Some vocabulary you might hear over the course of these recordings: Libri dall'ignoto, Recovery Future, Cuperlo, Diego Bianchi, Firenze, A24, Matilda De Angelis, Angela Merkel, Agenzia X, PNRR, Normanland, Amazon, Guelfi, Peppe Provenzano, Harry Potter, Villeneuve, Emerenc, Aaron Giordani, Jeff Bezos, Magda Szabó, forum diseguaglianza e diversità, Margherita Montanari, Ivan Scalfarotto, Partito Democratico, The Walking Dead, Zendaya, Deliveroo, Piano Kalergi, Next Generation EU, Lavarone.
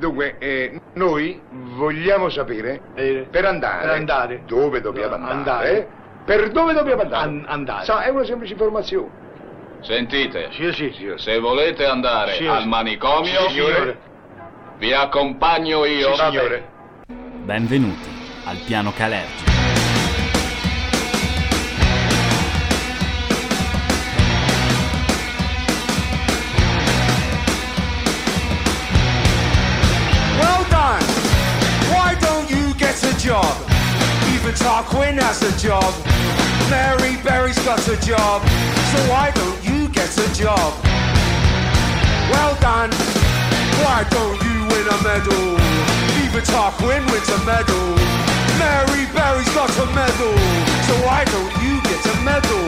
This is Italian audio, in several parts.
Dunque, noi vogliamo sapere per andare dove dobbiamo andare. Per dove dobbiamo andare? Andare. Sa, è una semplice informazione. Sentite, signore. Se volete andare al manicomio, signore, vi accompagno io. Signore. Benvenuti al Piano Kalergi. Well done. Why don't you get a job? Even Tarquin has a job. Mary Berry's got a job. So why don't you get a job? Well done. Why don't you win a medal? Even Tarquin wins a medal. Mary Berry's got a medal. So why don't you get a medal?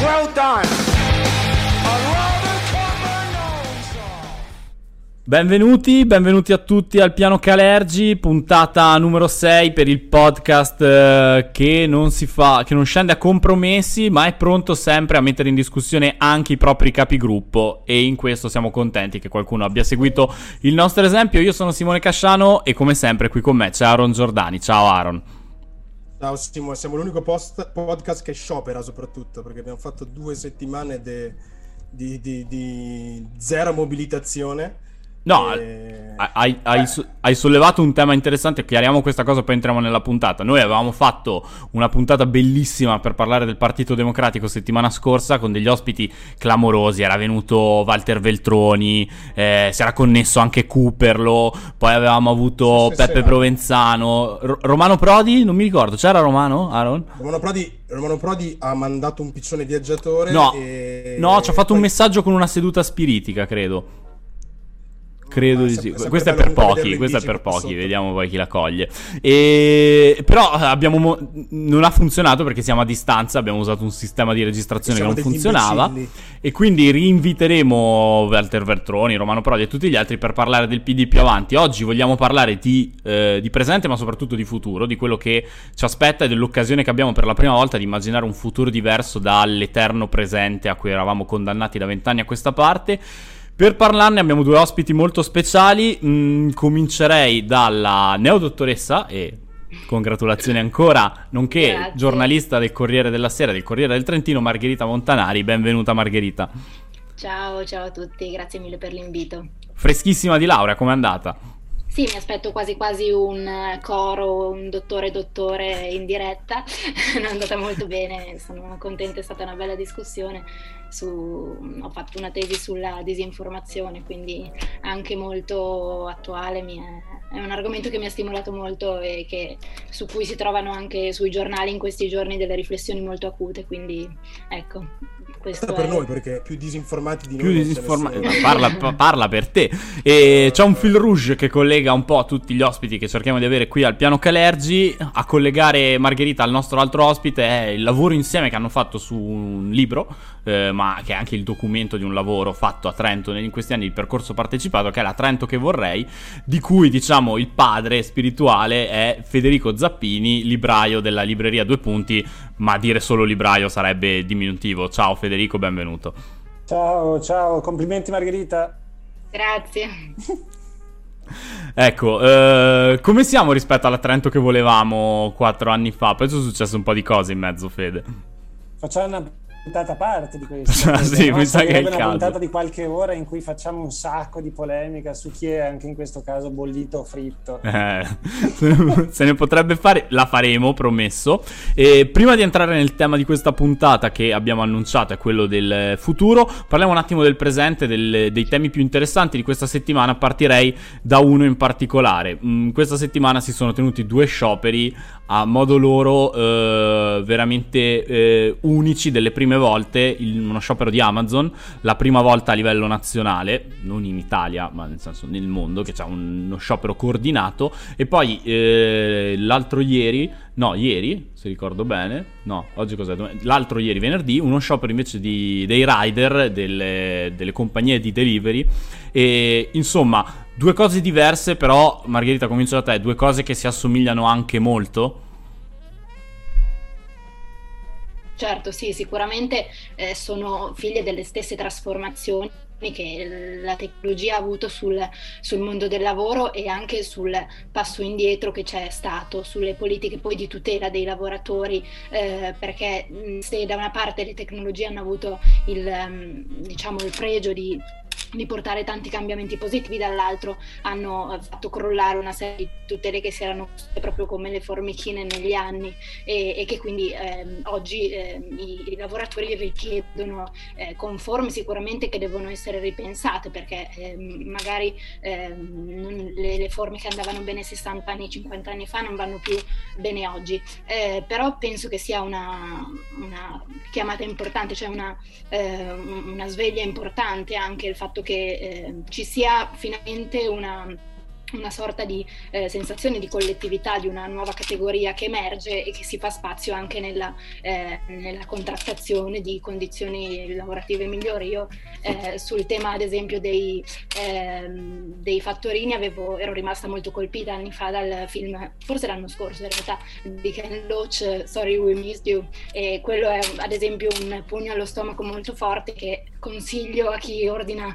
Well done. Benvenuti a tutti al Piano Kalergi, puntata numero 6 per il podcast che non scende a compromessi, ma è pronto sempre a mettere in discussione anche i propri capigruppo, e in questo siamo contenti che qualcuno abbia seguito il nostro esempio. Io sono Simone Casciano e come sempre qui con me c'è Aaron Giordani. Ciao Aaron. Ciao Simone, siamo l'unico podcast che sciopera, soprattutto perché abbiamo fatto 2 settimane di zero mobilitazione. No, hai sollevato un tema interessante, chiariamo questa cosa poi entriamo nella puntata. Noi avevamo fatto una puntata bellissima per parlare del Partito Democratico settimana scorsa con degli ospiti clamorosi, era venuto Walter Veltroni, si era connesso anche Cuperlo, poi avevamo avuto Peppe Provenzano, Romano Prodi, non mi ricordo, c'era Romano, Aaron? Romano Prodi ha mandato un piccione viaggiatore. No, ci ha fatto un messaggio con una seduta spiritica, credo di sì. Questa è per pochi, vediamo poi chi la coglie. Però non ha funzionato perché siamo a distanza, abbiamo usato un sistema di registrazione che non funzionava, e quindi rinviteremo Walter Veltroni, Romano Prodi e tutti gli altri per parlare del PD più avanti. Oggi vogliamo parlare di presente, ma soprattutto di futuro, di quello che ci aspetta e dell'occasione che abbiamo per la prima volta di immaginare un futuro diverso dall'eterno presente a cui eravamo condannati da 20 anni a questa parte. Per parlarne abbiamo 2 ospiti molto speciali. Comincerei dalla neodottoressa e congratulazioni ancora, nonché giornalista del Corriere della Sera, del Corriere del Trentino, Margherita Montanari. Benvenuta Margherita. Ciao a tutti, grazie mille per l'invito. Freschissima di laurea, com'è andata? Sì, mi aspetto quasi un coro, un dottore in diretta. Non è andata molto bene, sono contenta, è stata una bella discussione. Ho fatto una tesi sulla disinformazione, quindi anche molto attuale, è un argomento che mi ha stimolato molto e su cui si trovano anche sui giornali in questi giorni delle riflessioni molto acute, quindi ecco, questo per noi, perché più disinformati di noi. Parla per te. E c'è un fil rouge che collega un po' tutti gli ospiti che cerchiamo di avere qui al Piano Kalergi. A collegare Margherita al nostro altro ospite è il lavoro insieme che hanno fatto su un libro, ma che è anche il documento di un lavoro fatto a Trento in questi anni, il percorso partecipato, che è la Trento che vorrei, di cui diciamo il padre spirituale è Federico Zappini, libraio della libreria 2 Punti, ma dire solo libraio sarebbe diminutivo. Ciao Federico, benvenuto. Ciao, complimenti Margherita. Grazie. Ecco, come siamo rispetto alla Trento che volevamo 4 anni fa? Poi sono successe un po' di cose in mezzo, Fede. Facciamo una puntata parte di questo. Sì, mi sa che è il caso. Una puntata di qualche ora in cui facciamo un sacco di polemica su chi è, anche in questo caso, bollito o fritto. Se ne potrebbe fare, la faremo, promesso. E prima di entrare nel tema di questa puntata che abbiamo annunciato, è quello del futuro, parliamo un attimo del presente, dei temi più interessanti di questa settimana. Partirei da uno in particolare. Questa settimana si sono tenuti 2 scioperi a modo loro, veramente unici, delle prime volte. Uno sciopero di Amazon, la prima volta a livello nazionale, non in Italia ma nel senso nel mondo, che c'è uno sciopero coordinato, e poi ieri, se ricordo bene, oggi cos'è? L'altro ieri, venerdì, uno sciopero invece dei rider, delle compagnie di delivery. E insomma, 2 cose diverse, però Margherita comincio da te, 2 cose che si assomigliano anche molto. Certo, sì, sicuramente sono figlie delle stesse trasformazioni che la tecnologia ha avuto sul mondo del lavoro e anche sul passo indietro che c'è stato, sulle politiche poi di tutela dei lavoratori, perché se da una parte le tecnologie hanno avuto il pregio di portare tanti cambiamenti positivi, dall'altro hanno fatto crollare una serie di tutele che si erano proprio come le formichine negli anni e che quindi oggi i lavoratori richiedono con forme sicuramente che devono essere ripensate, perché magari le forme che andavano bene 60 anni, 50 anni fa non vanno più bene oggi, però penso che sia una chiamata importante, cioè una sveglia importante anche il fatto che ci sia finalmente una sorta di sensazione di collettività, di una nuova categoria che emerge e che si fa spazio anche nella contrattazione di condizioni lavorative migliori. Io sul tema ad esempio dei fattorini ero rimasta molto colpita anni fa dal film, forse l'anno scorso in realtà, di Ken Loach, Sorry we missed you, e quello è ad esempio un pugno allo stomaco molto forte che consiglio a chi ordina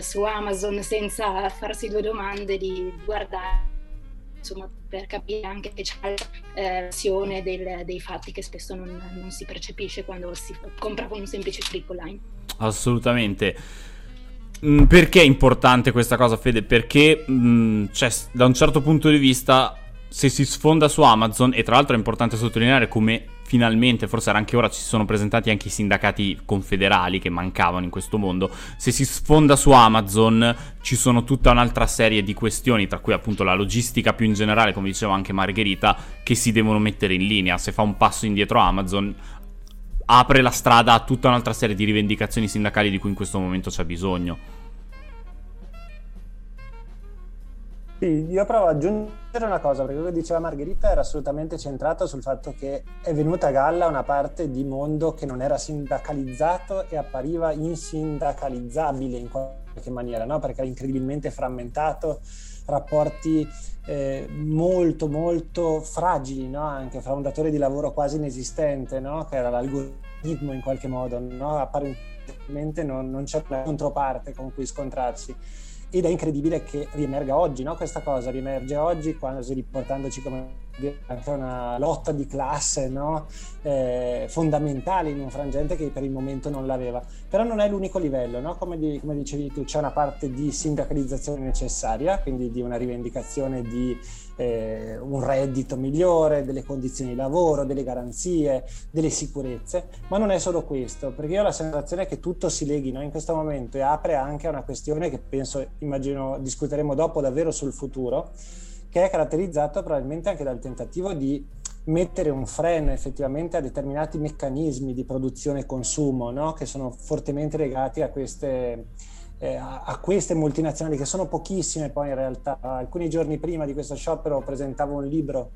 su Amazon senza farsi due domande di guardare, insomma, per capire anche che c'è la versione dei fatti che spesso non si percepisce quando si compra con un semplice click online. Assolutamente. Perché è importante questa cosa, Fede? Perché da un certo punto di vista, se si sfonda su Amazon, e tra l'altro è importante sottolineare come finalmente, forse era anche ora, ci sono presentati anche i sindacati confederali che mancavano in questo mondo. Se si sfonda su Amazon ci sono tutta un'altra serie di questioni, tra cui appunto la logistica più in generale, come diceva anche Margherita, che si devono mettere in linea. Se fa un passo indietro Amazon apre la strada a tutta un'altra serie di rivendicazioni sindacali di cui in questo momento c'è bisogno. Sì, io provo ad aggiungere una cosa, perché quello che diceva Margherita era assolutamente centrato sul fatto che è venuta a galla una parte di mondo che non era sindacalizzato e appariva insindacalizzabile in qualche maniera, no? Perché era incredibilmente frammentato, rapporti molto molto fragili, no? Anche fra un datore di lavoro quasi inesistente, no? Che era l'algoritmo in qualche modo, no? Apparentemente non c'è una controparte con cui scontrarsi. Ed è incredibile che riemerga oggi, no? Questa cosa riemerge oggi, quasi riportandoci come anche una lotta di classe, no? Fondamentale in un frangente che per il momento non l'aveva. Però non è l'unico livello, no? Come dicevi tu, c'è una parte di sindacalizzazione necessaria, quindi di una rivendicazione di un reddito migliore, delle condizioni di lavoro, delle garanzie, delle sicurezze, ma non è solo questo, perché io ho la sensazione che tutto si leghi, no? In questo momento, e apre anche a una questione che penso, immagino discuteremo dopo davvero sul futuro, che è caratterizzato probabilmente anche dal tentativo di mettere un freno effettivamente a determinati meccanismi di produzione e consumo, no? Che sono fortemente legati a queste multinazionali, che sono pochissime poi in realtà. Alcuni giorni prima di questo sciopero presentavo un libro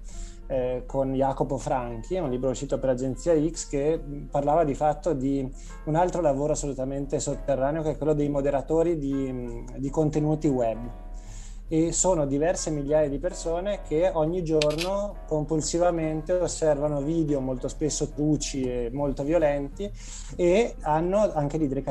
con Jacopo Franchi, un libro uscito per Agenzia X, che parlava di fatto di un altro lavoro assolutamente sotterraneo, che è quello dei moderatori di contenuti web. E sono diverse migliaia di persone che ogni giorno compulsivamente osservano video molto spesso truci e molto violenti, e hanno anche lì delle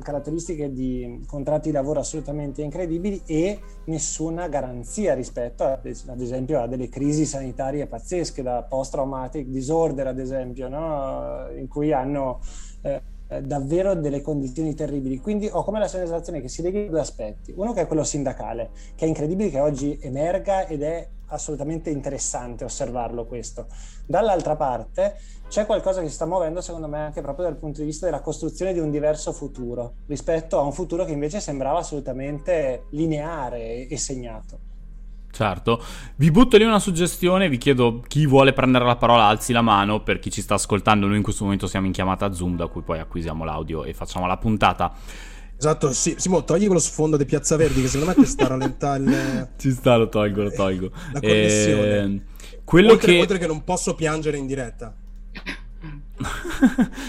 caratteristiche di contratti di lavoro assolutamente incredibili e nessuna garanzia rispetto ad esempio a delle crisi sanitarie pazzesche, da post-traumatic disorder ad esempio, no? In cui hanno davvero delle condizioni terribili. Quindi ho come la sensazione che si leghi due aspetti, uno che è quello sindacale, che è incredibile che oggi emerga ed è assolutamente interessante osservarlo questo, dall'altra parte c'è qualcosa che si sta muovendo secondo me anche proprio dal punto di vista della costruzione di un diverso futuro rispetto a un futuro che invece sembrava assolutamente lineare e segnato. Certo, vi butto lì una suggestione, vi chiedo, chi vuole prendere la parola alzi la mano. Per chi ci sta ascoltando, noi in questo momento siamo in chiamata Zoom, da cui poi acquisiamo l'audio e facciamo la puntata. Esatto, sì, Simo, togli quello sfondo di Piazza Verdi che secondo me ti sta rallentando il... Ci sta, lo tolgo la connessione, quello oltre che non posso piangere in diretta.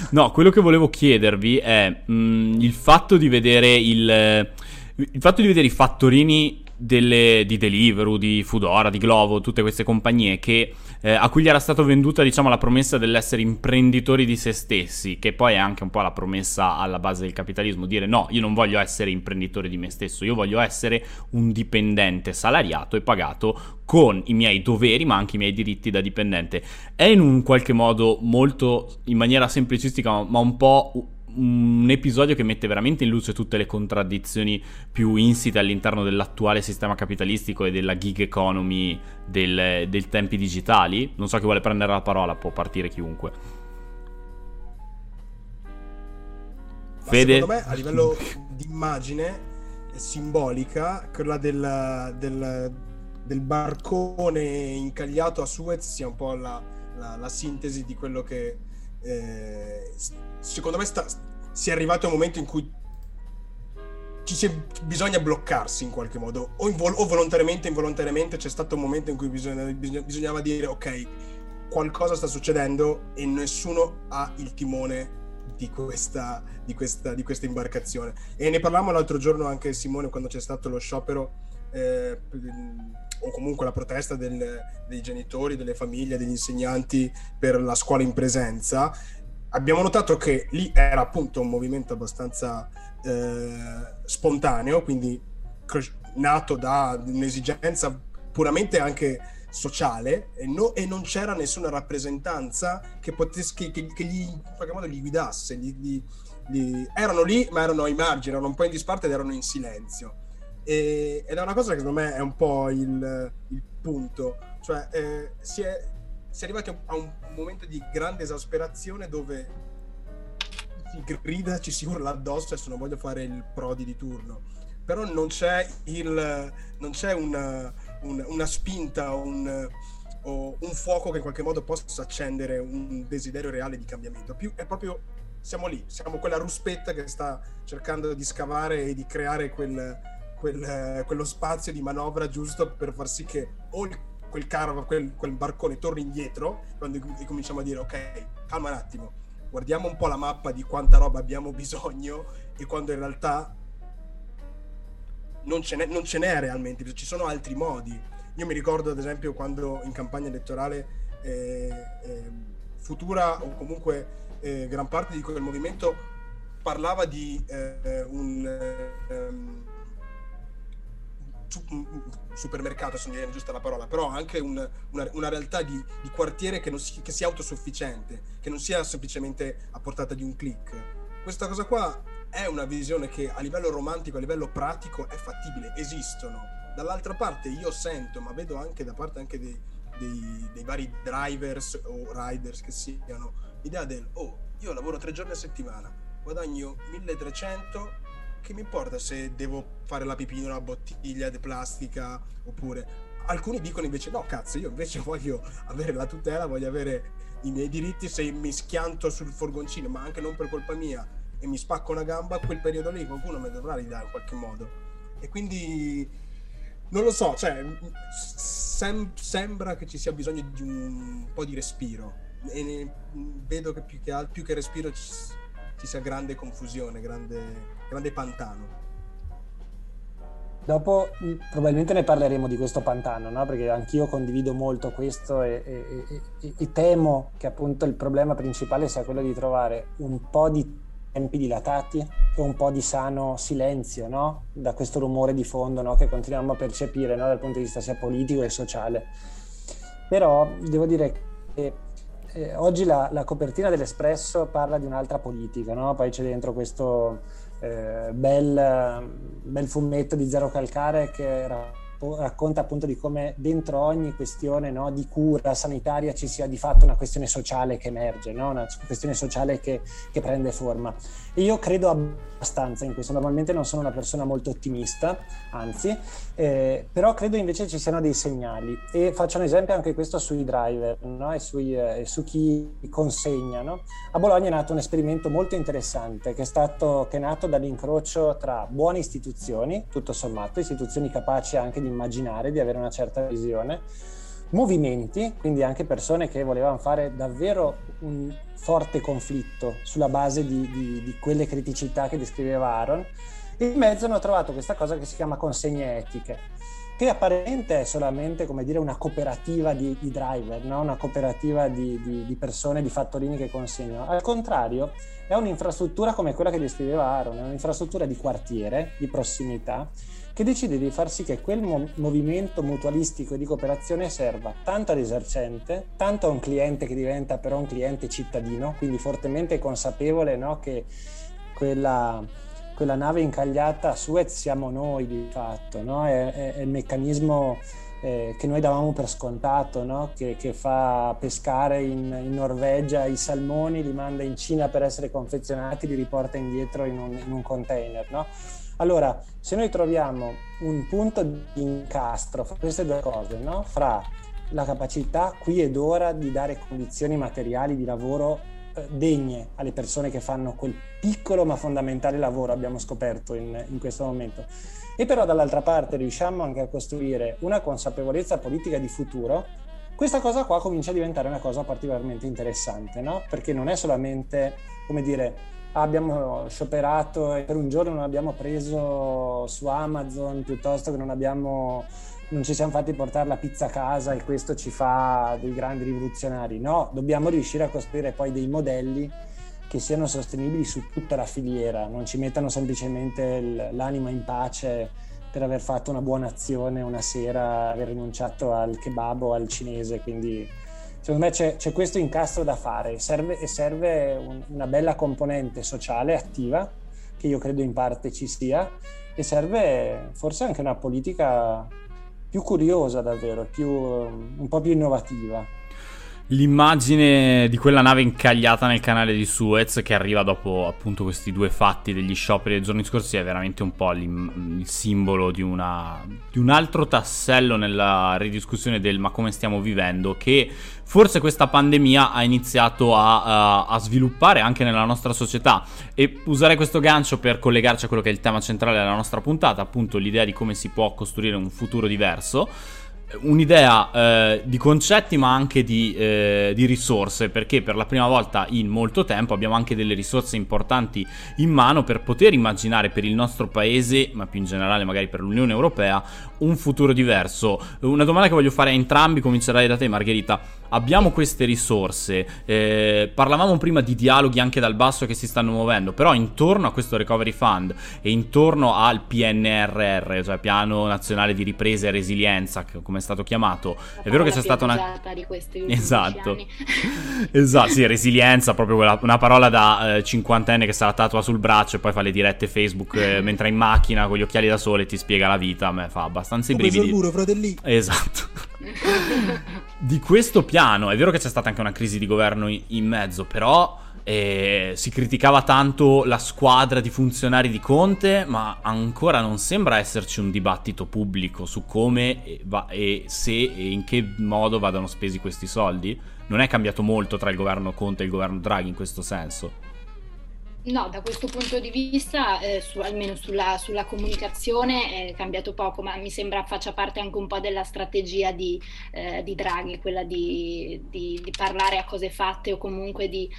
No, quello che volevo chiedervi è il fatto di vedere i fattorini di Deliveroo, di Foodora, di Glovo, tutte queste compagnie che, a cui gli era stata venduta, diciamo, la promessa dell'essere imprenditori di se stessi, che poi è anche un po' la promessa alla base del capitalismo, dire no, io non voglio essere imprenditore di me stesso, io voglio essere un dipendente salariato e pagato con i miei doveri ma anche i miei diritti da dipendente. È in un qualche modo molto, in maniera semplicistica ma un po' un episodio che mette veramente in luce tutte le contraddizioni più insite all'interno dell'attuale sistema capitalistico e della gig economy del tempi digitali. Non so chi vuole prendere la parola, può partire chiunque. Ma Fede? Secondo me a livello di immagine simbolica quella del barcone incagliato a Suez sia un po' la sintesi di quello che secondo me si è arrivato a un momento in cui bisogna bloccarsi in qualche modo, o volontariamente o involontariamente. C'è stato un momento in cui bisognava dire ok, qualcosa sta succedendo e nessuno ha il timone di questa imbarcazione. E ne parlavamo l'altro giorno anche, Simone, quando c'è stato lo sciopero o comunque la protesta dei genitori, delle famiglie, degli insegnanti per la scuola in presenza. Abbiamo notato che lì era appunto un movimento abbastanza spontaneo, quindi nato da un'esigenza puramente anche sociale, e non c'era nessuna rappresentanza che gli in qualche modo li guidasse. Erano lì, ma erano ai margini, erano un po' in disparte ed erano in silenzio. Ed è una cosa che secondo me è un po' il punto, cioè si è arrivati a un momento di grande esasperazione dove si grida, ci si urla addosso, adesso non voglio fare il Prodi di turno, però non c'è una spinta o un fuoco che in qualche modo possa accendere un desiderio reale di cambiamento. Più è proprio, siamo lì, siamo quella ruspetta che sta cercando di scavare e di creare quello spazio di manovra giusto per far sì che o quel barcone torni indietro, quando cominciamo a dire ok, calma un attimo, guardiamo un po' la mappa di quanta roba abbiamo bisogno, e quando in realtà non ce n'è realmente, ci sono altri modi. Io mi ricordo ad esempio quando in campagna elettorale Futura, o comunque gran parte di quel movimento, parlava di supermercato, se non viene giusta la parola, però anche una realtà di quartiere che sia autosufficiente, che non sia semplicemente a portata di un click. Questa cosa qua è una visione che a livello romantico, a livello pratico è fattibile, esistono. Dall'altra parte io sento, ma vedo anche da parte anche dei vari drivers o riders che siano, l'idea del io lavoro 3 giorni a settimana, guadagno 1300, che mi importa se devo fare la pipì in una bottiglia di plastica? Oppure alcuni dicono invece no, cazzo, io invece voglio avere la tutela, voglio avere i miei diritti. Se mi schianto sul furgoncino, ma anche non per colpa mia, e mi spacco una gamba, quel periodo lì qualcuno me dovrà ridare in qualche modo. E quindi non lo so, cioè sembra che ci sia bisogno di un po' di respiro, e vedo che più che respiro ci sia grande confusione, grande pantano. Dopo probabilmente ne parleremo di questo pantano, no? Perché anch'io condivido molto questo e temo che appunto il problema principale sia quello di trovare un po' di tempi dilatati e un po' di sano silenzio, no? Da questo rumore di fondo, no? Che continuiamo a percepire, no? Dal punto di vista sia politico che sociale. Però devo dire che oggi la copertina dell'Espresso parla di un'altra politica, no? Poi c'è dentro questo bel fumetto di Zero Calcare che racconta appunto di come dentro ogni questione, no, di cura sanitaria ci sia di fatto una questione sociale che emerge, no? Una questione sociale che prende forma. E io credo abbastanza in questo, normalmente non sono una persona molto ottimista, anzi, però credo invece ci siano dei segnali, e faccio un esempio anche questo sui driver, no? e su chi consegna, no? A Bologna è nato un esperimento molto interessante che è nato dall'incrocio tra buone istituzioni, tutto sommato istituzioni capaci anche di immaginare, di avere una certa visione, movimenti, quindi anche persone che volevano fare davvero un forte conflitto sulla base di quelle criticità che descriveva Aaron, In mezzo hanno trovato questa cosa che si chiama consegne etiche, che apparentemente è solamente, come dire, una cooperativa di driver, no? Una cooperativa di persone, di fattorini che consegnano. Al contrario, è un'infrastruttura come quella che descriveva Aaron, è un'infrastruttura di quartiere, di prossimità, che decide di far sì che quel movimento mutualistico di cooperazione serva tanto all'esercente, tanto a un cliente che diventa però un cliente cittadino, quindi fortemente consapevole, no, che quella nave incagliata a Suez siamo noi di fatto, no? È il meccanismo che noi davamo per scontato, no? Che fa pescare in Norvegia i salmoni, li manda in Cina per essere confezionati, li riporta indietro in un container, no? Allora, se noi troviamo un punto di incastro fra queste due cose, no? Fra la capacità qui ed ora di dare condizioni materiali di lavoro degne alle persone che fanno quel piccolo ma fondamentale lavoro, abbiamo scoperto in questo momento, e però dall'altra parte riusciamo anche a costruire una consapevolezza politica di futuro, questa cosa qua comincia a diventare una cosa particolarmente interessante, no? Perché non è solamente, come dire, abbiamo scioperato e per un giorno non abbiamo preso su Amazon, piuttosto che non ci siamo fatti portare la pizza a casa e questo ci fa dei grandi rivoluzionari. No, dobbiamo riuscire a costruire poi dei modelli che siano sostenibili su tutta la filiera, non ci mettano semplicemente l'anima in pace per aver fatto una buona azione una sera, aver rinunciato al kebab o al cinese, quindi... Secondo me c'è questo incastro da fare, serve una bella componente sociale attiva, che io credo in parte ci sia, e serve forse anche una politica più curiosa davvero, un po' più innovativa. L'immagine di quella nave incagliata nel canale di Suez che arriva dopo appunto questi due fatti degli scioperi dei giorni scorsi è veramente un po' il simbolo di un altro tassello nella ridiscussione del ma come stiamo vivendo, che forse questa pandemia ha iniziato a sviluppare anche nella nostra società. E usare questo gancio per collegarci a quello che è il tema centrale della nostra puntata, appunto l'idea di come si può costruire un futuro diverso, un'idea di concetti ma anche di risorse, perché per la prima volta in molto tempo abbiamo anche delle risorse importanti in mano per poter immaginare per il nostro paese, ma più in generale magari per l'Unione Europea, un futuro diverso. Una domanda che voglio fare a entrambi, comincerai da te Margherita. Abbiamo queste risorse, parlavamo prima di dialoghi anche dal basso che si stanno muovendo, però intorno a questo recovery fund e intorno al PNRR, cioè Piano Nazionale di Ripresa e Resilienza, come è stato chiamato, è vero che c'è stata una... di questi ultimi anni. Esatto, sì, resilienza, proprio quella, una parola da cinquantenne che sarà tatua sul braccio e poi fa le dirette Facebook mentre è in macchina con gli occhiali da sole e ti spiega la vita, a me fa abbastanza i brividi. Ho preso il muro, fratelli. Esatto. Di questo piano, è vero che c'è stata anche una crisi di governo in mezzo, però si criticava tanto la squadra di funzionari di Conte, ma ancora non sembra esserci un dibattito pubblico su come e se e in che modo vadano spesi questi soldi. Non è cambiato molto tra il governo Conte e il governo Draghi in questo senso? No, da questo punto di vista, almeno sulla comunicazione, è cambiato poco, ma mi sembra faccia parte anche un po' della strategia di Draghi, quella di parlare a cose fatte o comunque di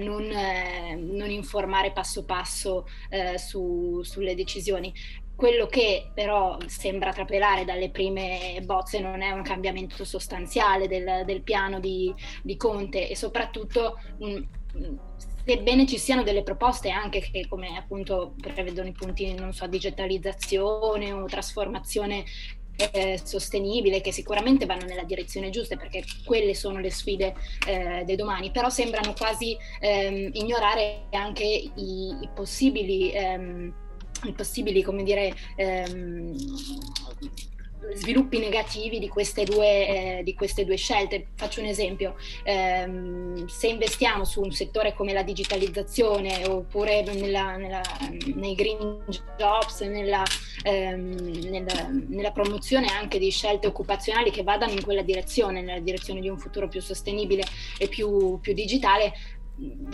non informare passo passo sulle decisioni. Quello che però sembra trapelare dalle prime bozze non è un cambiamento sostanziale del piano di Conte, e soprattutto... sebbene ci siano delle proposte anche che, come appunto prevedono i punti, non so, digitalizzazione o trasformazione sostenibile, che sicuramente vanno nella direzione giusta, perché quelle sono le sfide dei domani, però sembrano quasi ignorare anche i possibili, come dire, sviluppi negativi di queste due scelte. Faccio un esempio: se investiamo su un settore come la digitalizzazione, oppure nei green jobs, nella promozione anche di scelte occupazionali che vadano in quella direzione, nella direzione di un futuro più sostenibile e più digitale,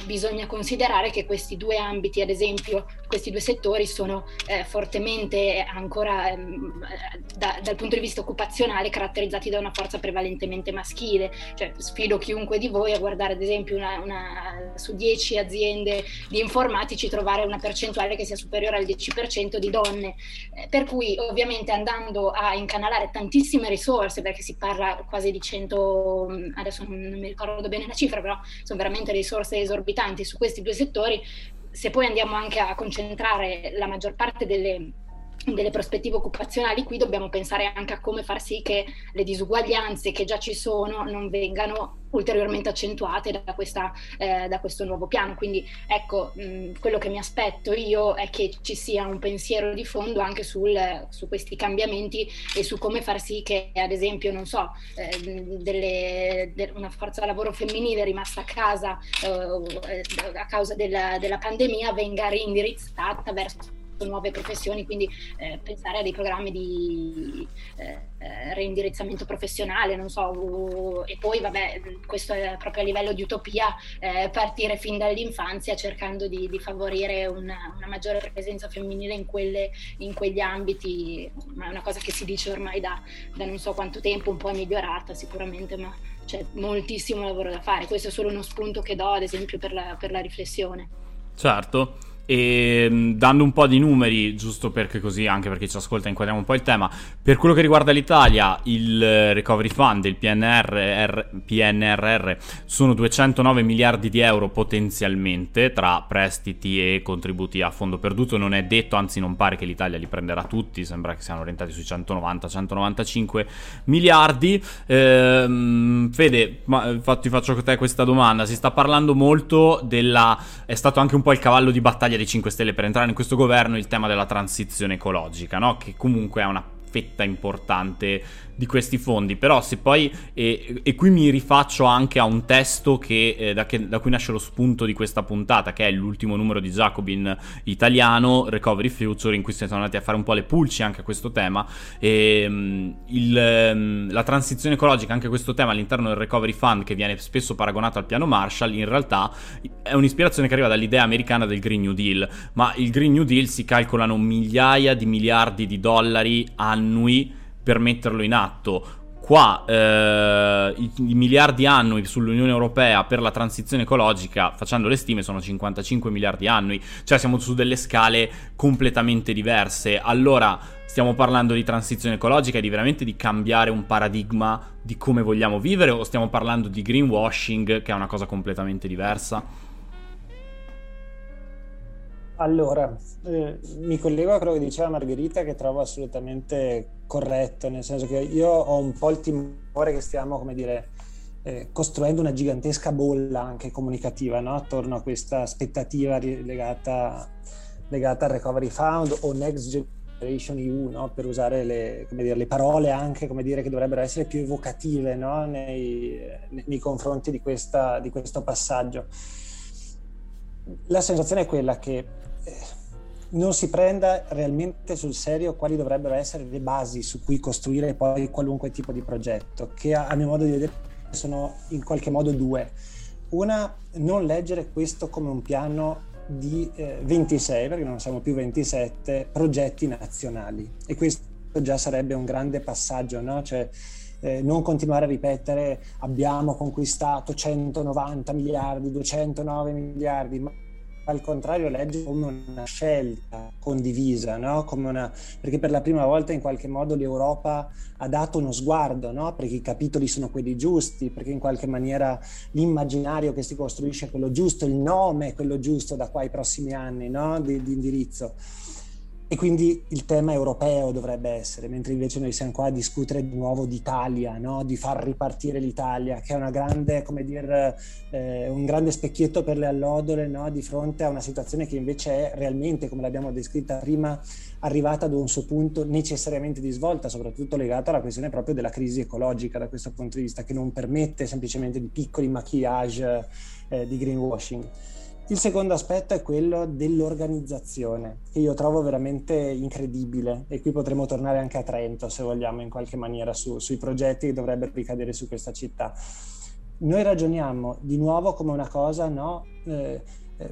bisogna considerare che questi due ambiti, ad esempio, questi due settori sono fortemente ancora dal punto di vista occupazionale caratterizzati da una forza prevalentemente maschile. Cioè, sfido chiunque di voi a guardare ad esempio una su 10 aziende di informatici, trovare una percentuale che sia superiore al 10% di donne, per cui ovviamente andando a incanalare tantissime risorse, perché si parla quasi di 100, adesso non mi ricordo bene la cifra, però sono veramente risorse esorbitanti su questi due settori, se poi andiamo anche a concentrare la maggior parte delle prospettive occupazionali qui, dobbiamo pensare anche a come far sì che le disuguaglianze che già ci sono non vengano ulteriormente accentuate da questo nuovo piano. Quindi ecco, quello che mi aspetto io è che ci sia un pensiero di fondo anche su questi cambiamenti e su come far sì che, ad esempio, non so, una forza lavoro femminile rimasta a casa a causa della pandemia venga reindirizzata verso nuove professioni, quindi pensare a dei programmi di reindirizzamento professionale, non so, e poi vabbè, questo è proprio a livello di utopia, partire fin dall'infanzia cercando di favorire una maggiore presenza femminile in quegli ambiti, ma è una cosa che si dice ormai da non so quanto tempo, un po' è migliorata sicuramente, ma c'è moltissimo lavoro da fare. Questo è solo uno spunto che do, ad esempio, per la riflessione. Certo. E dando un po' di numeri, giusto perché così anche perché ci ascolta inquadriamo un po' il tema, per quello che riguarda l'Italia il recovery fund, il PNRR sono 209 miliardi di euro potenzialmente tra prestiti e contributi a fondo perduto. Non è detto, anzi non pare che l'Italia li prenderà tutti, sembra che siano orientati sui 190-195 miliardi. Fede, ti faccio te questa domanda. Si sta parlando molto è stato anche un po' il cavallo di battaglia dei 5 Stelle per entrare in questo governo, il tema della transizione ecologica, no? Che comunque è una fetta importante di questi fondi. Però se poi e qui mi rifaccio anche a un testo da cui nasce lo spunto di questa puntata, che è l'ultimo numero di Jacobin italiano, Recovery Future, in cui siamo andati a fare un po' le pulci anche a questo tema. La transizione ecologica, anche questo tema all'interno del Recovery Fund, che viene spesso paragonato al piano Marshall, in realtà è un'ispirazione che arriva dall'idea americana del Green New Deal. Ma il Green New Deal si calcolano migliaia di miliardi di dollari annui per metterlo in atto. Qua i miliardi annui sull'Unione Europea per la transizione ecologica, facendo le stime, sono 55 miliardi annui, cioè siamo su delle scale completamente diverse. Allora stiamo parlando di transizione ecologica e di veramente di cambiare un paradigma di come vogliamo vivere, o stiamo parlando di greenwashing, che è una cosa completamente diversa? Allora, mi collego a quello che diceva Margherita, che trovo assolutamente corretto, nel senso che io ho un po' il timore che stiamo, come dire, costruendo una gigantesca bolla anche comunicativa, no? Attorno a questa aspettativa legata al Recovery Fund o Next Generation EU, no? Per usare le parole anche, come dire, che dovrebbero essere più evocative, no? Nei confronti di questo passaggio. La sensazione è quella che non si prenda realmente sul serio quali dovrebbero essere le basi su cui costruire poi qualunque tipo di progetto, che a mio modo di vedere sono in qualche modo due. Una, non leggere questo come un piano di 26, perché non siamo più 27, progetti nazionali, e questo già sarebbe un grande passaggio, no? Cioè, non continuare a ripetere abbiamo conquistato 190 miliardi, 209 miliardi, ma al contrario leggere come una scelta condivisa, no? Perché per la prima volta in qualche modo l'Europa ha dato uno sguardo, no? Perché i capitoli sono quelli giusti, perché in qualche maniera l'immaginario che si costruisce è quello giusto, il nome è quello giusto da qua ai prossimi anni, no? Di indirizzo. E quindi il tema europeo dovrebbe essere, mentre invece noi siamo qua a discutere di nuovo d'Italia, no? Di far ripartire l'Italia, che è una grande, come dire, un grande specchietto per le allodole, no? Di fronte a una situazione che invece è realmente, come l'abbiamo descritta prima, arrivata ad un suo punto necessariamente di svolta, soprattutto legato alla questione proprio della crisi ecologica da questo punto di vista, che non permette semplicemente di piccoli maquillage di greenwashing. Il secondo aspetto è quello dell'organizzazione, che io trovo veramente incredibile, e qui potremmo tornare anche a Trento, se vogliamo, in qualche maniera sui progetti che dovrebbero ricadere su questa città. Noi ragioniamo di nuovo come una cosa, no?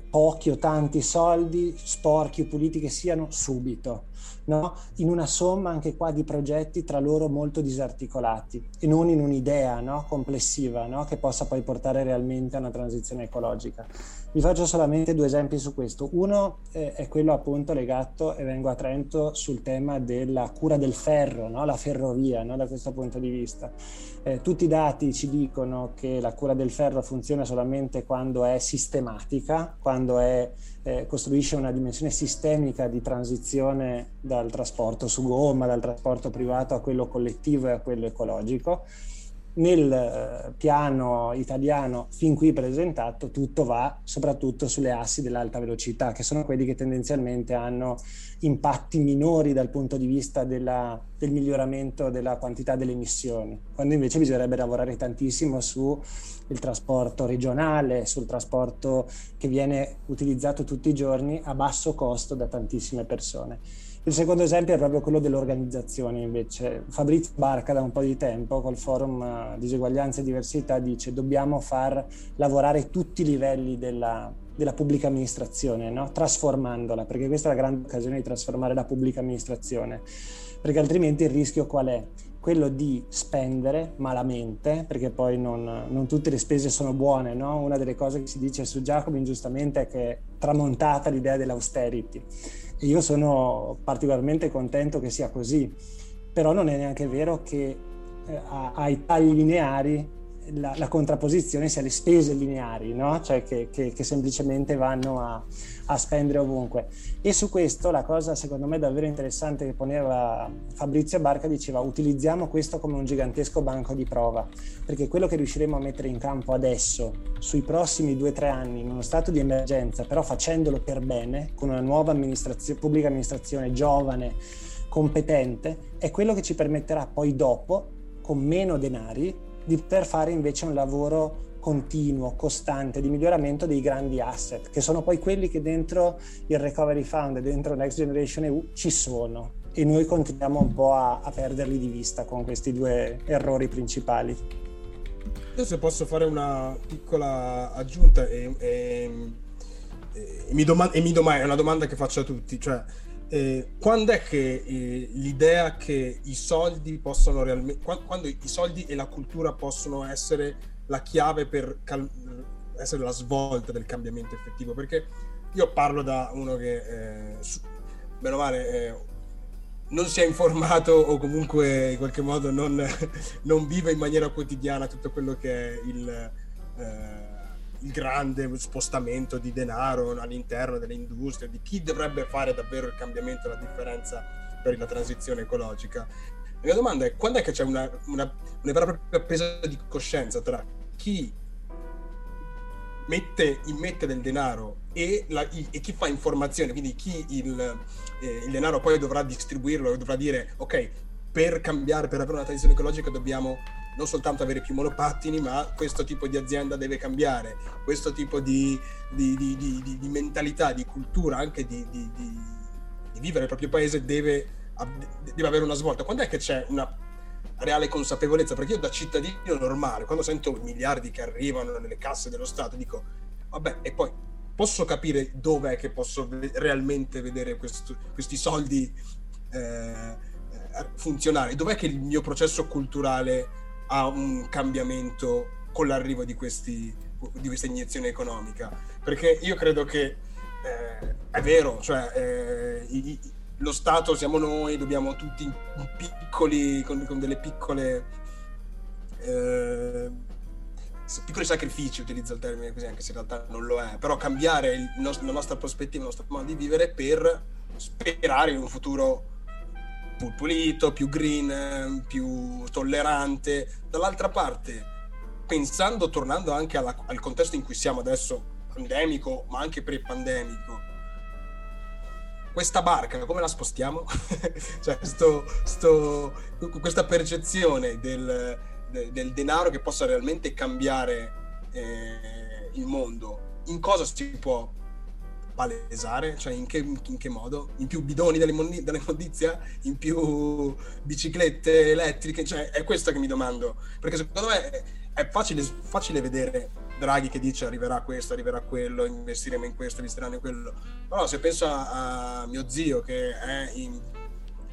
Pochi o tanti soldi, sporchi o puliti che siano, subito, no? In una somma anche qua di progetti tra loro molto disarticolati e non in un'idea, no? complessiva, no? che possa poi portare realmente a una transizione ecologica. Vi faccio solamente due esempi su questo. Uno è quello appunto legato, e vengo a Trento, sul tema della cura del ferro, no? la ferrovia, no? da questo punto di vista. Tutti i dati ci dicono che la cura del ferro funziona solamente quando è sistematica, quando costruisce una dimensione sistemica di transizione dal trasporto su gomma, dal trasporto privato a quello collettivo e a quello ecologico. Nel piano italiano fin qui presentato tutto va soprattutto sulle assi dell'alta velocità, che sono quelli che tendenzialmente hanno impatti minori dal punto di vista del miglioramento della quantità delle emissioni, quando invece bisognerebbe lavorare tantissimo sul trasporto regionale, sul trasporto che viene utilizzato tutti i giorni a basso costo da tantissime persone. Il secondo esempio è proprio quello dell'organizzazione invece. Fabrizio Barca da un po' di tempo col forum Diseguaglianza e Diversità dice: dobbiamo far lavorare tutti i livelli della pubblica amministrazione, no? trasformandola, perché questa è la grande occasione di trasformare la pubblica amministrazione, perché altrimenti il rischio qual è? Quello di spendere malamente, perché poi non tutte le spese sono buone, no? Una delle cose che si dice su Jacobin giustamente è che è tramontata l'idea dell'austerity. Io sono particolarmente contento che sia così, però non è neanche vero che ai tagli lineari la contrapposizione sia le spese lineari, no? Cioè che semplicemente vanno a spendere ovunque. E su questo la cosa secondo me davvero interessante che poneva Fabrizio Barca, diceva: utilizziamo questo come un gigantesco banco di prova, perché quello che riusciremo a mettere in campo adesso, sui prossimi 2-3 anni, in uno stato di emergenza, però facendolo per bene, con una nuova pubblica amministrazione giovane, competente, è quello che ci permetterà poi dopo, con meno denari, di poter fare invece un lavoro continuo, costante, di miglioramento dei grandi asset, che sono poi quelli che dentro il recovery fund e dentro Next Generation EU ci sono, e noi continuiamo un po' a perderli di vista con questi due errori principali. Io, se posso fare una piccola aggiunta, è una domanda che faccio a tutti, cioè quando è che l'idea che i soldi possono realmente, quando i soldi e la cultura possono essere la chiave per essere la svolta del cambiamento effettivo? Perché io parlo da uno che bene o male non si è informato, o comunque in qualche modo non vive in maniera quotidiana tutto quello che è il grande spostamento di denaro all'interno delle industrie, di chi dovrebbe fare davvero il cambiamento, la differenza per la transizione ecologica. La mia domanda è: quando è che c'è una vera e propria presa di coscienza tra chi immette del denaro e chi fa informazione, quindi chi il denaro poi dovrà distribuirlo e dovrà dire: ok, per cambiare, per avere una transizione ecologica dobbiamo non soltanto avere più monopattini, ma questo tipo di azienda deve cambiare, questo tipo di mentalità, di cultura, anche di vivere il proprio paese deve avere una svolta. Quando è che c'è una reale consapevolezza? Perché io, da cittadino normale, quando sento miliardi che arrivano nelle casse dello Stato, dico: vabbè, e poi posso capire dov'è che posso realmente vedere questi soldi funzionare? Dov'è che il mio processo culturale a un cambiamento con l'arrivo di questa iniezione economica? Perché io credo che è vero, cioè lo Stato siamo noi, dobbiamo tutti piccoli, con delle piccole piccoli sacrifici, utilizzo il termine così anche se in realtà non lo è, però cambiare la nostra prospettiva, il nostro modo di vivere, per sperare in un futuro più pulito, più green, più tollerante. Dall'altra parte, pensando, tornando anche al contesto in cui siamo adesso, pandemico, ma anche pre-pandemico, questa barca come la spostiamo? Cioè, questa percezione del denaro che possa realmente cambiare il mondo, in cosa si può palesare? Cioè in che modo? In più bidoni dall'immondizia? In più biciclette elettriche? Cioè, è questo che mi domando, perché secondo me è facile vedere Draghi che dice arriverà questo, arriverà quello, investiremo in questo, investiremo in quello. Però se penso a mio zio che è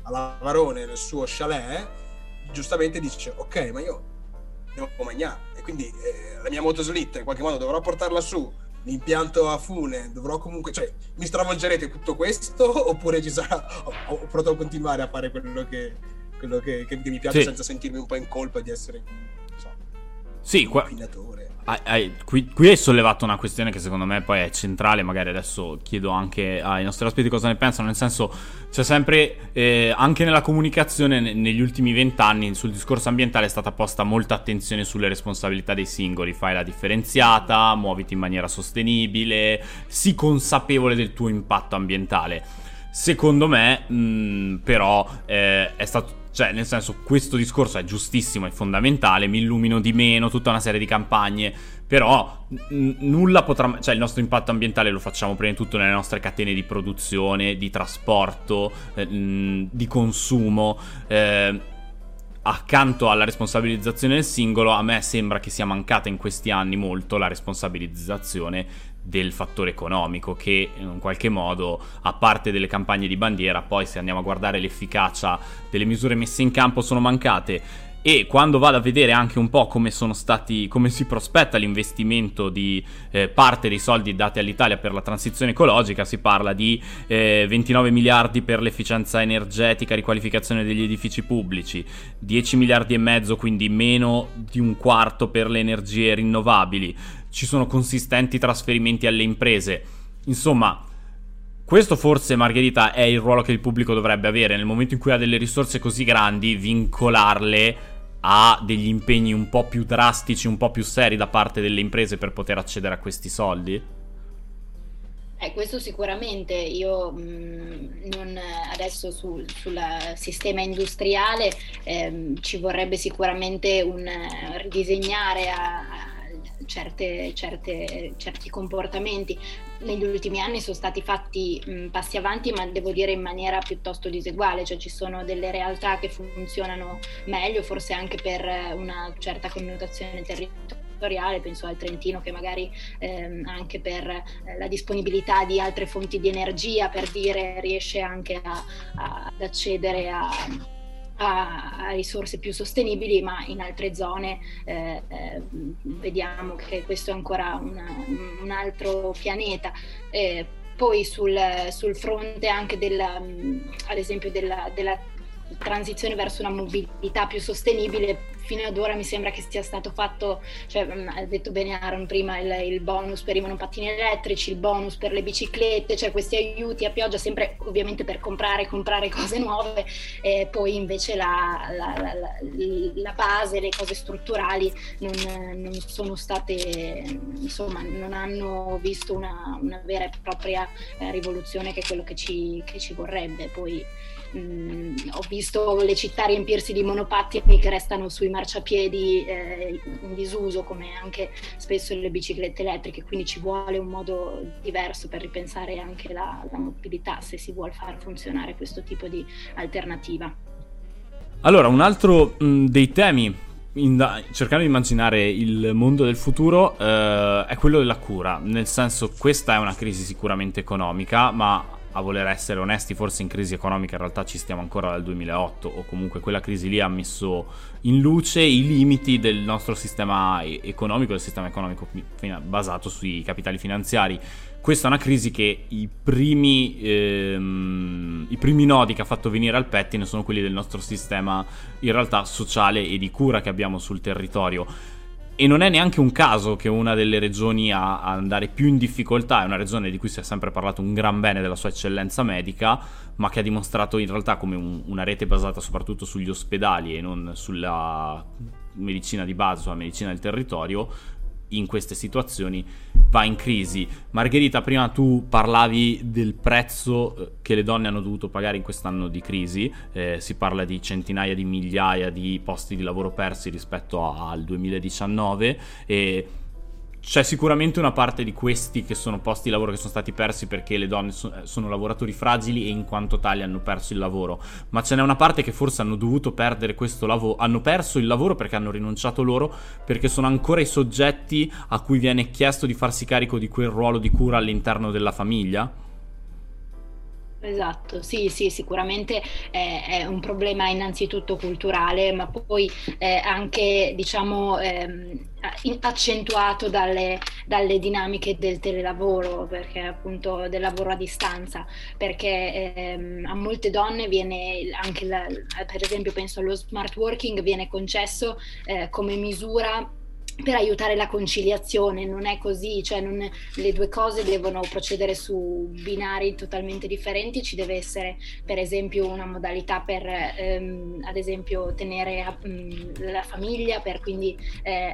a Lavarone nel suo chalet, giustamente dice ok, ma io devo mangiare e quindi la mia motoslitta in qualche modo dovrò portarla su, l'impianto a fune dovrò comunque, cioè mi stravolgerete tutto questo oppure ci sarà, ho provato a continuare a fare quello che mi piace, sì, senza sentirmi un po' in colpa di essere, non so, sì, qui è sollevata una questione che secondo me poi è centrale, magari adesso chiedo anche ai nostri ospiti cosa ne pensano, nel senso c'è sempre anche nella comunicazione negli ultimi 20 anni sul discorso ambientale è stata posta molta attenzione sulle responsabilità dei singoli, fai la differenziata, muoviti in maniera sostenibile, sii consapevole del tuo impatto ambientale. Secondo me però è stato, cioè nel senso questo discorso è giustissimo, è fondamentale, mi illumino di meno, tutta una serie di campagne, però nulla potrà, cioè il nostro impatto ambientale lo facciamo prima di tutto nelle nostre catene di produzione, di trasporto, di consumo. Accanto alla responsabilizzazione del singolo, a me sembra che sia mancata in questi anni molto la responsabilizzazione del fattore economico, che in qualche modo, a parte delle campagne di bandiera, poi se andiamo a guardare l'efficacia delle misure messe in campo sono mancate. E quando vado a vedere anche un po' come sono stati, come si prospetta l'investimento di parte dei soldi dati all'Italia per la transizione ecologica, si parla di 29 miliardi per l'efficienza energetica, riqualificazione degli edifici pubblici, 10 miliardi e mezzo, quindi meno di un quarto per le energie rinnovabili, ci sono consistenti trasferimenti alle imprese, insomma. Questo forse, Margherita, è il ruolo che il pubblico dovrebbe avere, nel momento in cui ha delle risorse così grandi, vincolarle a degli impegni un po' più drastici, un po' più seri da parte delle imprese per poter accedere a questi soldi? Questo sicuramente, io non, adesso sul sistema industriale ci vorrebbe sicuramente un ridisegnare a certi comportamenti. Negli ultimi anni sono stati fatti passi avanti, ma devo dire in maniera piuttosto diseguale, cioè ci sono delle realtà che funzionano meglio, forse anche per una certa connotazione territoriale, penso al Trentino che magari anche per la disponibilità di altre fonti di energia, per dire, riesce anche ad accedere a risorse più sostenibili, ma in altre zone vediamo che questo è ancora un altro pianeta. Poi sul fronte anche ad esempio della transizione verso una mobilità più sostenibile, fino ad ora mi sembra che sia stato fatto, cioè ha detto bene Aaron prima, il bonus per i monopattini elettrici, il bonus per le biciclette, cioè questi aiuti a pioggia sempre ovviamente per comprare cose nuove, e poi invece la base, le cose strutturali non sono state, insomma non hanno visto una vera e propria rivoluzione, che è quello che ci vorrebbe. Poi ho visto le città riempirsi di monopattini che restano sui marciapiedi in disuso, come anche spesso le biciclette elettriche, quindi ci vuole un modo diverso per ripensare anche la mobilità, se si vuol far funzionare questo tipo di alternativa. Allora, un altro dei temi, cercando di immaginare il mondo del futuro, è quello della cura, nel senso questa è una crisi sicuramente economica, ma a voler essere onesti, forse in crisi economica in realtà ci stiamo ancora dal 2008, o comunque quella crisi lì ha messo in luce i limiti del nostro sistema economico, del sistema economico basato sui capitali finanziari. Questa è una crisi che i primi nodi che ha fatto venire al pettine sono quelli del nostro sistema in realtà sociale e di cura che abbiamo sul territorio. E non è neanche un caso che una delle regioni a andare più in difficoltà è una regione di cui si è sempre parlato un gran bene della sua eccellenza medica, ma che ha dimostrato in realtà come una rete basata soprattutto sugli ospedali e non sulla medicina di base, sulla medicina del territorio, in queste situazioni va in crisi. Margherita, prima tu parlavi del prezzo che le donne hanno dovuto pagare in quest'anno di crisi, si parla di centinaia di migliaia di posti di lavoro persi rispetto al 2019, e C'è sicuramente una parte di questi che sono posti di lavoro che sono stati persi perché le donne sono lavoratori fragili e in quanto tali hanno perso il lavoro, ma ce n'è una parte che forse hanno dovuto perdere questo lavoro, hanno perso il lavoro perché hanno rinunciato loro, perché sono ancora i soggetti a cui viene chiesto di farsi carico di quel ruolo di cura all'interno della famiglia. Esatto, sì, sicuramente è un problema innanzitutto culturale, ma poi anche, diciamo, accentuato dalle dinamiche del telelavoro, perché appunto del lavoro a distanza, perché a molte donne viene anche, per esempio penso allo smart working, viene concesso come misura per aiutare la conciliazione. Non è così, cioè le due cose devono procedere su binari totalmente differenti. Ci deve essere per esempio una modalità per ad esempio tenere la famiglia, per quindi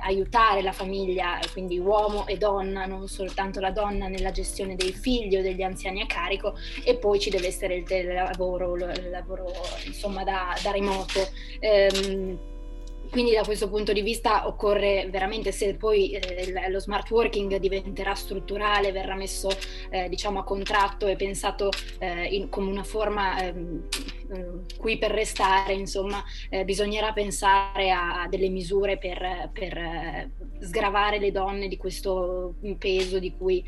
aiutare la famiglia, quindi uomo e donna, non soltanto la donna nella gestione dei figli o degli anziani a carico. E poi ci deve essere il telelavoro, il lavoro insomma da remoto. Quindi da questo punto di vista occorre veramente, se poi lo smart working diventerà strutturale, verrà messo diciamo a contratto e pensato come una forma qui per restare, insomma bisognerà pensare a delle misure per sgravare le donne di questo peso di cui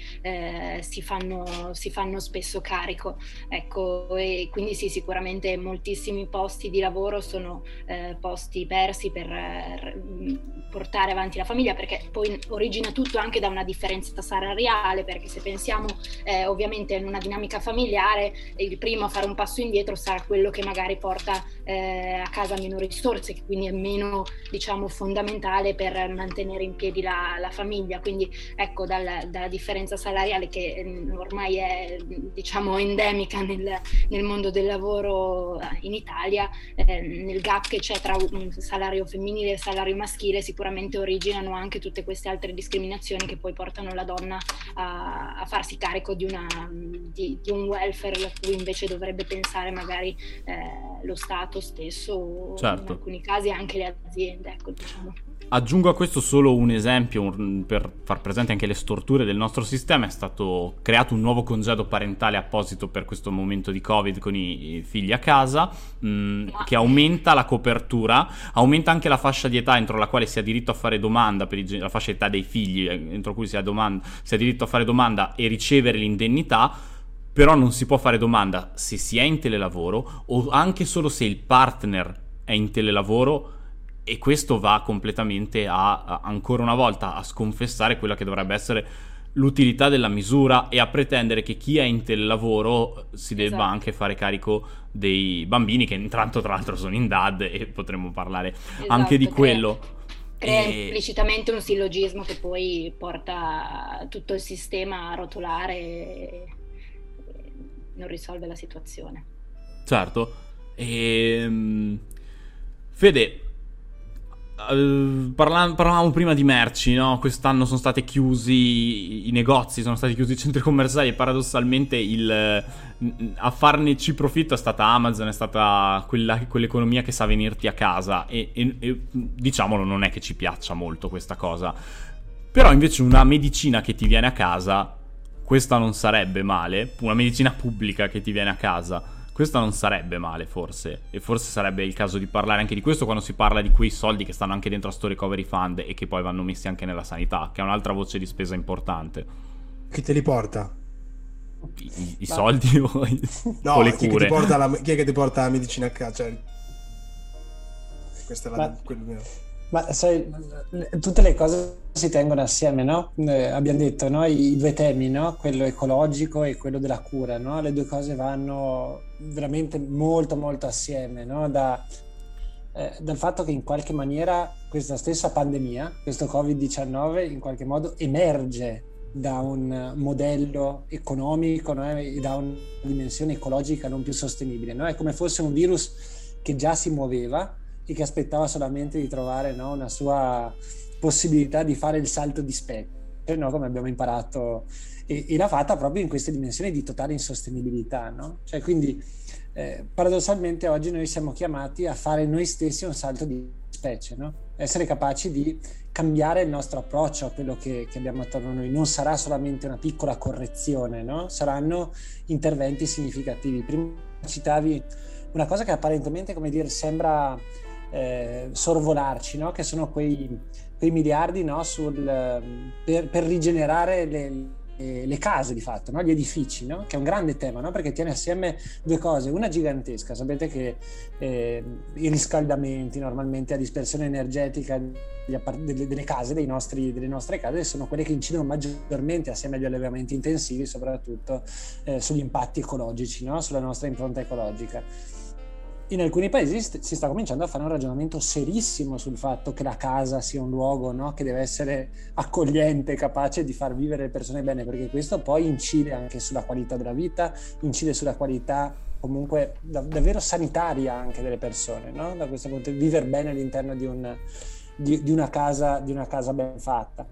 si fanno spesso carico, ecco. E quindi sì, sicuramente moltissimi posti di lavoro sono posti persi per portare avanti la famiglia, perché poi origina tutto anche da una differenza salariale, perché se pensiamo ovviamente in una dinamica familiare, il primo a fare un passo indietro sarà quello che magari porta a casa meno risorse, che quindi è meno, diciamo, fondamentale per mantenere in piedi la famiglia. Quindi ecco, dalla differenza salariale, che ormai è, diciamo, endemica nel mondo del lavoro in Italia, nel gap che c'è tra un salario femminile e salario maschile, sicuramente originano anche tutte queste altre discriminazioni che poi portano la donna a farsi carico di un welfare a cui invece dovrebbe pensare magari lo Stato stesso, certo, in alcuni casi anche le aziende, ecco, diciamo. Aggiungo a questo solo un esempio per far presente anche le storture del nostro sistema. È stato creato un nuovo congedo parentale apposito per questo momento di Covid con i figli a casa, che aumenta la copertura, aumenta anche la fascia di età entro la quale si ha diritto a fare domanda per la fascia età dei figli entro cui si ha diritto a fare domanda e ricevere l'indennità. Però non si può fare domanda se si è in telelavoro o anche solo se il partner è in telelavoro, e questo va completamente ancora una volta a sconfessare quella che dovrebbe essere l'utilità della misura e a pretendere che chi è in telelavoro si debba, esatto, anche fare carico dei bambini, che intanto tra l'altro sono in DAD, e potremmo parlare, esatto, anche di quello. Crea implicitamente un sillogismo che poi porta tutto il sistema a rotolare e non risolve la situazione. Certo. Fede, parlavamo prima di merci, no? Quest'anno sono stati chiusi i negozi, sono stati chiusi i centri commerciali, e paradossalmente a farne profitto è stata Amazon, è stata quell'economia che sa venirti a casa, e diciamolo, non è che ci piaccia molto questa cosa, però invece una medicina che ti viene a casa, questa non sarebbe male, una medicina pubblica che ti viene a casa. Questa non sarebbe male, forse, e forse sarebbe il caso di parlare anche di questo quando si parla di quei soldi che stanno anche dentro a sto recovery fund e che poi vanno messi anche nella sanità, che è un'altra voce di spesa importante. Chi te li porta? I soldi o le cure? Chi è che ti porta la medicina a casa? Cioè, questa è ma sai, tutte le cose si tengono assieme, no? Abbiamo detto, no? I due temi, no? Quello ecologico e quello della cura, no? Le due cose vanno veramente molto molto assieme, no? Dal fatto che in qualche maniera questa stessa pandemia, questo Covid-19, in qualche modo emerge da un modello economico, no? E da una dimensione ecologica non più sostenibile, no? È come fosse un virus che già si muoveva e che aspettava solamente di trovare, no, una sua possibilità di fare il salto di specie, no, come abbiamo imparato, e l'ha fatta proprio in queste dimensioni di totale insostenibilità, no? Cioè, quindi paradossalmente oggi noi siamo chiamati a fare noi stessi un salto di specie, no? Essere capaci di cambiare il nostro approccio a quello che abbiamo attorno a noi. Non sarà solamente una piccola correzione, no? Saranno interventi significativi. Prima citavi una cosa che apparentemente, come dire, sembra sorvolarci, no? Che sono quei miliardi, no? per rigenerare le case, di fatto, no? Gli edifici, no? Che è un grande tema, no? Perché tiene assieme due cose, una gigantesca, sapete che i riscaldamenti, normalmente la dispersione energetica delle case, delle nostre case, sono quelle che incidono maggiormente, assieme agli allevamenti intensivi, soprattutto sugli impatti ecologici, no? Sulla nostra impronta ecologica. In alcuni paesi si sta cominciando a fare un ragionamento serissimo sul fatto che la casa sia un luogo, no? Che deve essere accogliente, capace di far vivere le persone bene, perché questo poi incide anche sulla qualità della vita, incide sulla qualità comunque davvero sanitaria anche delle persone, no? Da questo punto di vivere bene all'interno di una casa ben fatta.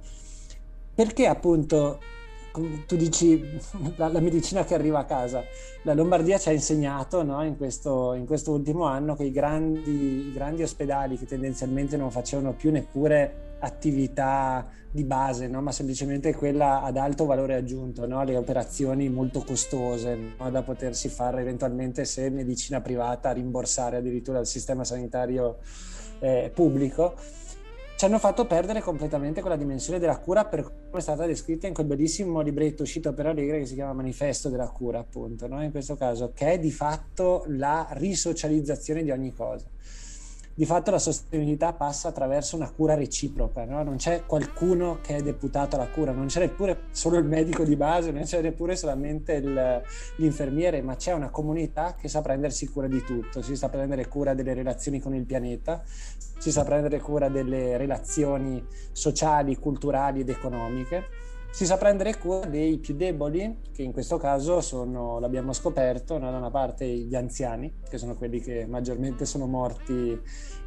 Perché appunto tu dici la medicina che arriva a casa, la Lombardia ci ha insegnato, no, in questo ultimo anno che i grandi ospedali, che tendenzialmente non facevano più neppure attività di base, no, ma semplicemente quella ad alto valore aggiunto, no, le operazioni molto costose, no, da potersi fare eventualmente se medicina privata, rimborsare addirittura il sistema sanitario pubblico, ci hanno fatto perdere completamente quella dimensione della cura per come è stata descritta in quel bellissimo libretto uscito per Allegri che si chiama Manifesto della cura, appunto, no? In questo caso, che è di fatto la risocializzazione di ogni cosa. Di fatto la sostenibilità passa attraverso una cura reciproca, no? Non c'è qualcuno che è deputato alla cura, non c'è neppure solo il medico di base, non c'è neppure solamente l'infermiere, ma c'è una comunità che sa prendersi cura di tutto. Si sa prendere cura delle relazioni con il pianeta, si sa prendere cura delle relazioni sociali, culturali ed economiche, si sa prendere cura dei più deboli, che in questo caso sono, l'abbiamo scoperto, da una parte gli anziani, che sono quelli che maggiormente sono morti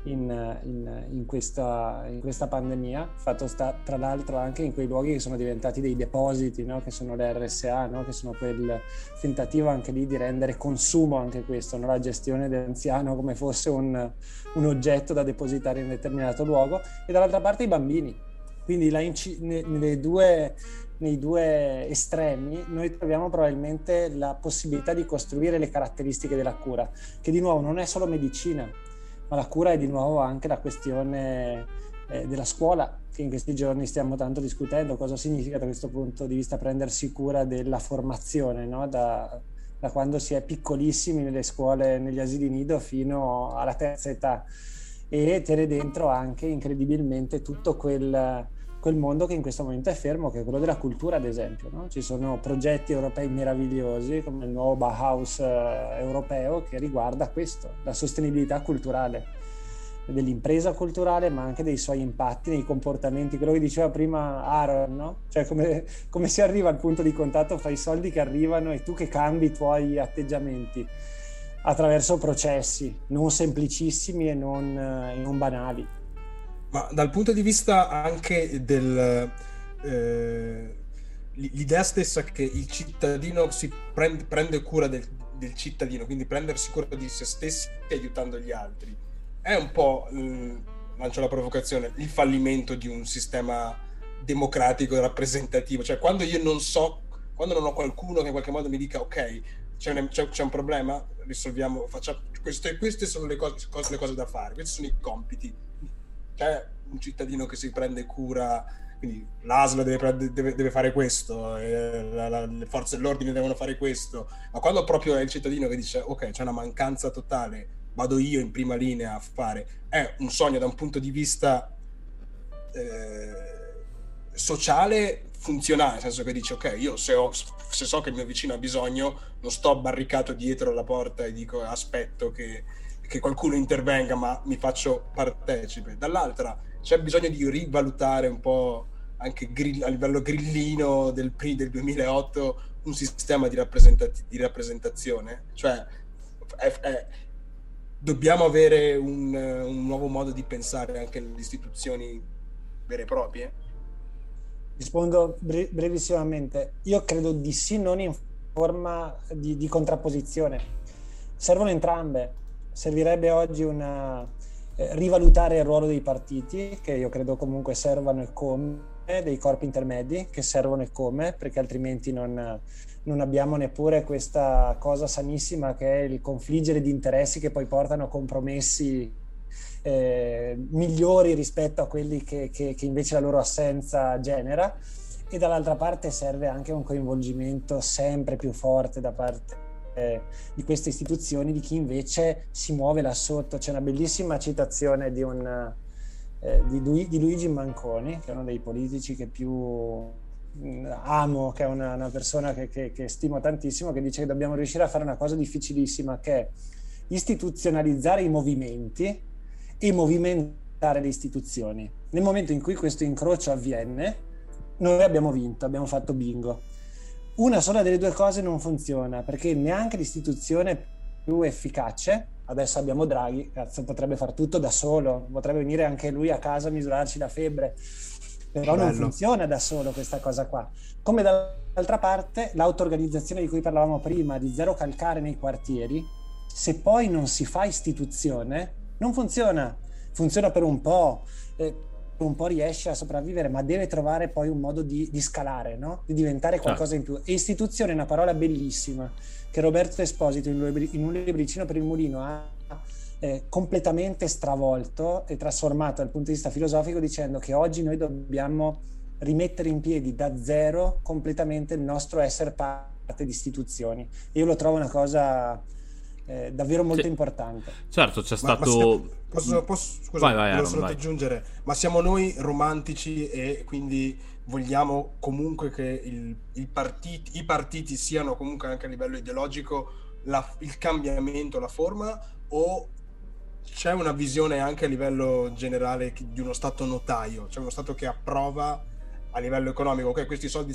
in questa pandemia. Fatto sta, tra l'altro, anche in quei luoghi che sono diventati dei depositi, no? Che sono le RSA, no? Che sono quel tentativo anche lì di rendere consumo anche questo, no? La gestione dell'anziano come fosse un oggetto da depositare in un determinato luogo, e dall'altra parte i bambini. Quindi nei due estremi noi troviamo probabilmente la possibilità di costruire le caratteristiche della cura, che di nuovo non è solo medicina, ma la cura è di nuovo anche la questione della scuola, che in questi giorni stiamo tanto discutendo, cosa significa da questo punto di vista prendersi cura della formazione, no? Da quando si è piccolissimi nelle scuole, negli asili nido, fino alla terza età, e tiene dentro anche incredibilmente tutto quel mondo che in questo momento è fermo, che è quello della cultura, ad esempio, no? Ci sono progetti europei meravigliosi come il nuovo Bauhaus europeo, che riguarda questo, la sostenibilità culturale dell'impresa culturale, ma anche dei suoi impatti nei comportamenti, quello che diceva prima Aaron, no? Cioè come si arriva al punto di contatto fra i soldi che arrivano e tu che cambi i tuoi atteggiamenti attraverso processi non semplicissimi e non banali. Ma dal punto di vista anche l'idea stessa che il cittadino si prende cura del cittadino, quindi prendersi cura di se stessi e aiutando gli altri, è un po', lancio la provocazione, il fallimento di un sistema democratico e rappresentativo. Cioè quando non ho qualcuno che in qualche modo mi dica ok, c'è un problema, risolviamo, facciamo questo, e queste sono le cose da fare, questi sono i compiti. C'è un cittadino che si prende cura, quindi l'ASL deve fare questo, le forze dell'ordine devono fare questo, ma quando proprio è il cittadino che dice ok, c'è una mancanza totale, vado io in prima linea a fare, è un sogno da un punto di vista sociale funzionale, nel senso che dice ok, io se so che il mio vicino ha bisogno, non sto barricato dietro la porta e dico aspetto che qualcuno intervenga, ma mi faccio partecipe. Dall'altra c'è bisogno di rivalutare un po' anche a livello grillino del PRI del 2008 un sistema di rappresentazione, cioè dobbiamo avere un nuovo modo di pensare anche alle istituzioni vere e proprie? Rispondo brevissimamente, io credo di sì, non in forma di contrapposizione, servono entrambe. Servirebbe oggi una rivalutare il ruolo dei partiti, che io credo comunque servano il come, dei corpi intermedi che servono il come, perché altrimenti non abbiamo neppure questa cosa sanissima che è il confliggere di interessi che poi portano a compromessi migliori rispetto a quelli che invece la loro assenza genera. E dall'altra parte serve anche un coinvolgimento sempre più forte da parte di queste istituzioni di chi invece si muove là sotto. C'è una bellissima citazione di Luigi Manconi, che è uno dei politici che più amo, che è una persona che stimo tantissimo, che dice che dobbiamo riuscire a fare una cosa difficilissima, che è istituzionalizzare i movimenti e movimentare le istituzioni. Nel momento in cui questo incrocio avviene, noi abbiamo vinto, abbiamo fatto bingo. Una sola delle due cose non funziona, perché neanche l'istituzione più efficace, adesso abbiamo Draghi, cazzo, potrebbe far tutto da solo, potrebbe venire anche lui a casa a misurarci la febbre, però non funziona da solo questa cosa qua. Come dall'altra parte l'auto-organizzazione di cui parlavamo prima, di Zero Calcare nei quartieri, se poi non si fa istituzione non funziona per un po', riesce a sopravvivere, ma deve trovare poi un modo di scalare, no? Di diventare qualcosa in più. E istituzione è una parola bellissima che Roberto Esposito in un libricino per il mulino ha completamente stravolto e trasformato dal punto di vista filosofico, dicendo che oggi noi dobbiamo rimettere in piedi da zero completamente il nostro essere parte di istituzioni. Io lo trovo una cosa davvero molto importante. Certo, c'è stato... Posso aggiungere, ma siamo noi romantici e quindi vogliamo comunque che i partiti siano comunque anche a livello ideologico il cambiamento, la forma, o c'è una visione anche a livello generale di uno Stato notaio, cioè uno Stato che approva a livello economico, ok, questi soldi,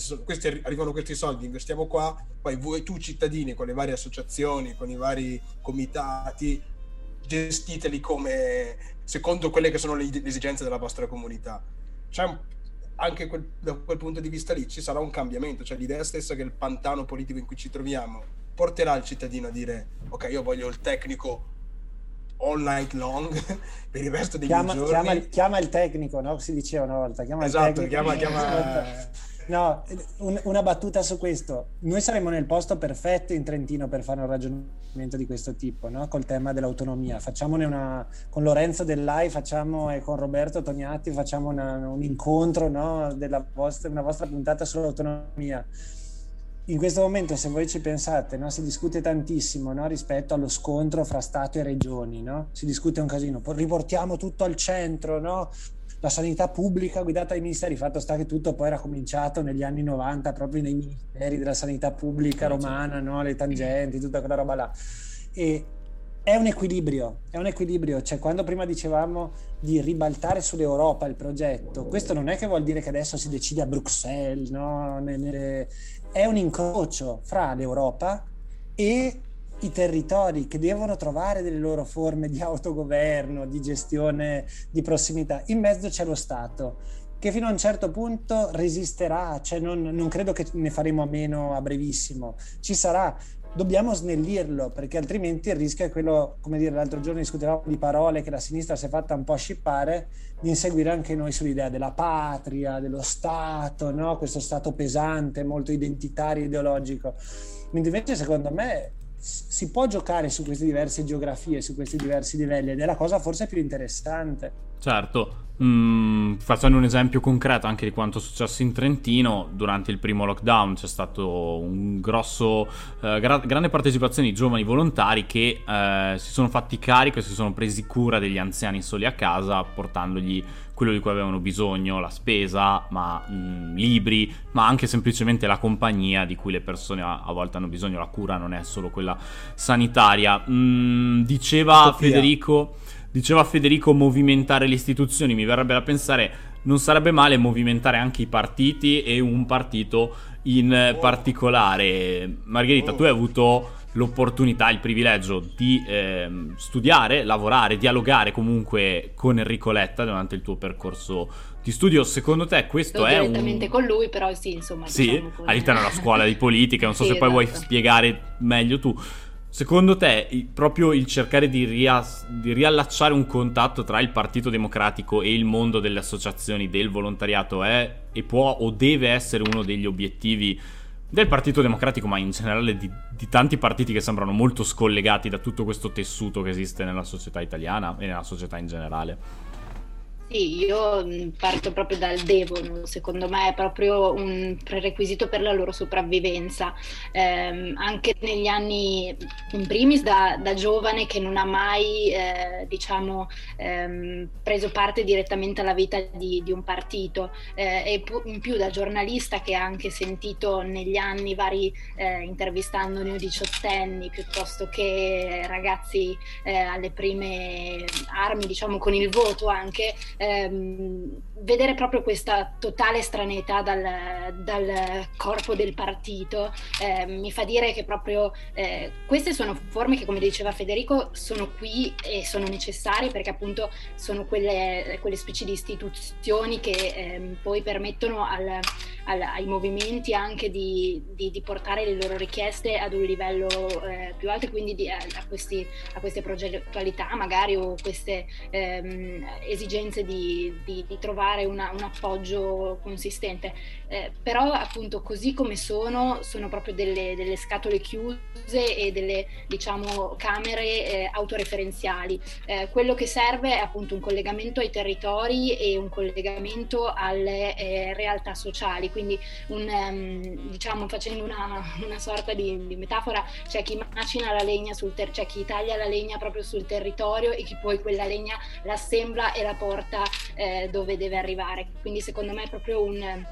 investiamo qua, poi tu cittadini con le varie associazioni, con i vari comitati, gestiteli come secondo quelle che sono le esigenze della vostra comunità. Cioè, anche da quel punto di vista lì ci sarà un cambiamento, cioè l'idea stessa che il pantano politico in cui ci troviamo porterà il cittadino a dire ok, io voglio il tecnico all night long per il resto dei giorni. Chiama il tecnico, no? Si diceva una volta. No, una battuta su questo. Noi saremmo nel posto perfetto in Trentino per fare un ragionamento di questo tipo, no? Col tema dell'autonomia. Facciamone una con Lorenzo Dellai, e con Roberto Toniatti facciamo un incontro, no? Una vostra puntata sull'autonomia. In questo momento, se voi ci pensate, no, si discute tantissimo, no, rispetto allo scontro fra Stato e Regioni, no? Si discute un casino, poi riportiamo tutto al centro, no? La sanità pubblica guidata dai ministeri, fatto sta che tutto poi era cominciato negli anni 90 proprio nei ministeri della sanità pubblica romana, no? Le tangenti, tutta quella roba là. E è un equilibrio, cioè quando prima dicevamo di ribaltare sull'Europa il progetto, questo non è che vuol dire che adesso si decide a Bruxelles, no? È un incrocio fra l'Europa e i territori che devono trovare delle loro forme di autogoverno, di gestione di prossimità. In mezzo c'è lo Stato, che fino a un certo punto resisterà, cioè non credo che ne faremo a meno a brevissimo, ci sarà. Dobbiamo snellirlo, perché altrimenti il rischio è quello, come dire, l'altro giorno discutevamo di parole che la sinistra si è fatta un po' scippare, di inseguire anche noi sull'idea della patria, dello Stato, no? Questo Stato pesante, molto identitario, ideologico. Quindi invece secondo me si può giocare su queste diverse geografie, su questi diversi livelli, ed è la cosa forse più interessante. Certo, facendo un esempio concreto anche di quanto è successo in Trentino, durante il primo lockdown c'è stato un grosso grande partecipazione di giovani volontari che si sono fatti carico e si sono presi cura degli anziani soli a casa, portandogli quello di cui avevano bisogno, la spesa, ma libri, ma anche semplicemente la compagnia di cui le persone a volte hanno bisogno. La cura non è solo quella sanitaria. Diceva Federico movimentare le istituzioni. Mi verrebbe da pensare, non sarebbe male movimentare anche i partiti, e un partito in particolare. Margherita, tu hai avuto l'opportunità, il privilegio di studiare, lavorare, dialogare comunque con Enrico Letta durante il tuo percorso di studio. Secondo te questo è direttamente con lui, però sì, insomma. Sì, diciamo all'interno della scuola di politica, non so, sì, se poi vuoi spiegare meglio tu. Secondo te, proprio il cercare di riallacciare un contatto tra il Partito Democratico e il mondo delle associazioni del volontariato è e può o deve essere uno degli obiettivi del Partito Democratico, ma in generale di tanti partiti che sembrano molto scollegati da tutto questo tessuto che esiste nella società italiana e nella società in generale? Sì, io parto proprio dal devono, secondo me è proprio un prerequisito per la loro sopravvivenza, anche negli anni, in primis da giovane che non ha mai preso parte direttamente alla vita di un partito, in più da giornalista che ha anche sentito negli anni vari, intervistando neodiciottenni piuttosto che ragazzi alle prime armi, diciamo, con il voto anche, vedere proprio questa totale straneità dal corpo del partito mi fa dire che proprio queste sono forme che, come diceva Federico, sono qui e sono necessarie, perché appunto sono quelle specie di istituzioni che poi permettono ai movimenti anche di portare le loro richieste ad un livello più alto, quindi a queste progettualità magari, o queste esigenze di trovare un appoggio consistente, però appunto così come sono proprio delle scatole chiuse e delle, diciamo, camere autoreferenziali. Quello che serve è appunto un collegamento ai territori e un collegamento alle realtà sociali, quindi diciamo, facendo una sorta di metafora, c'è chi macina la legna c'è chi taglia la legna proprio sul territorio e chi poi quella legna l'assembla e la porta dove deve arrivare. Quindi secondo me è proprio un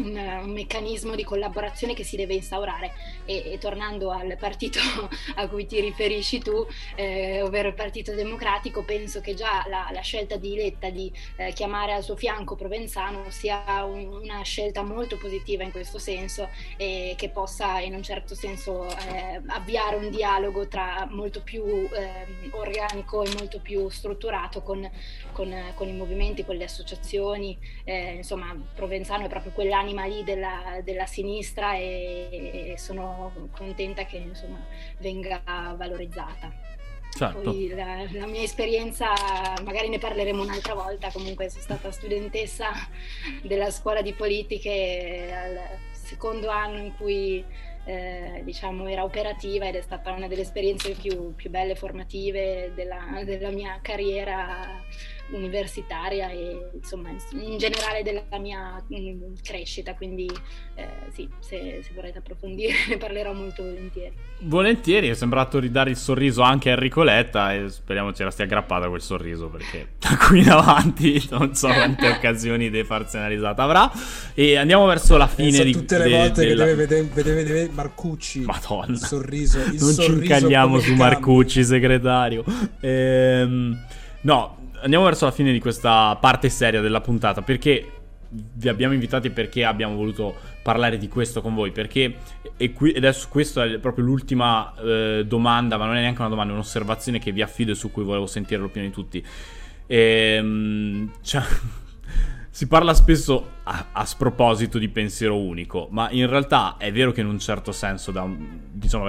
meccanismo di collaborazione che si deve instaurare e tornando al partito a cui ti riferisci tu, ovvero il Partito Democratico, penso che già la scelta di Letta di chiamare al suo fianco Provenzano sia una scelta molto positiva in questo senso, e che possa in un certo senso avviare un dialogo molto più organico e molto più strutturato con i movimenti, con le associazioni, insomma Provenzano è proprio quell'anno lì della sinistra e sono contenta che, insomma, venga valorizzata. Certo. Poi la mia esperienza, magari ne parleremo un'altra volta, comunque sono stata studentessa della scuola di politiche al secondo anno in cui era operativa, ed è stata una delle esperienze più belle, formative della mia carriera universitaria e, insomma, in generale della mia crescita, quindi sì, se vorrete approfondire ne parlerò molto volentieri. È sembrato ridare il sorriso anche a Enrico Letta e speriamo ce la stia aggrappata quel sorriso, perché da qui in avanti non so quante occasioni defarzionalizzata avrà. E andiamo verso la fine. Penso di tutte le volte che deve vedere Marcucci. Madonna, il sorriso ci incagliamo su Marcucci, segretario. No, andiamo verso la fine di questa parte seria della puntata, perché vi abbiamo invitati, perché abbiamo voluto parlare di questo con voi, perché adesso questa è proprio l'ultima domanda, ma non è neanche una domanda, è un'osservazione che vi affido e su cui volevo sentire l'opinione di tutti. Si parla spesso a sproposito di pensiero unico, ma in realtà è vero che in un certo senso dal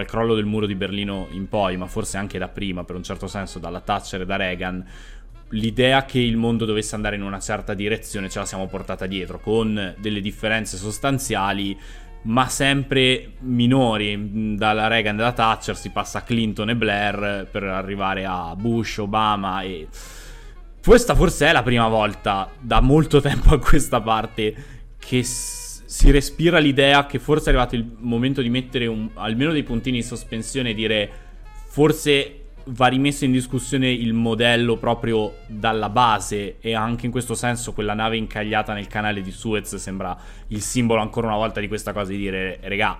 crollo del muro di Berlino in poi, ma forse anche da prima per un certo senso, dalla Thatcher e da Reagan, l'idea che il mondo dovesse andare in una certa direzione ce la siamo portata dietro, con delle differenze sostanziali ma sempre minori. Dalla Reagan e da Thatcher si passa a Clinton e Blair per arrivare a Bush, Obama, e questa forse è la prima volta da molto tempo a questa parte che si respira l'idea che forse è arrivato il momento di mettere almeno dei puntini in sospensione e dire forse va rimesso in discussione il modello proprio dalla base. E anche in questo senso quella nave incagliata nel canale di Suez sembra il simbolo ancora una volta di questa cosa, di dire regà,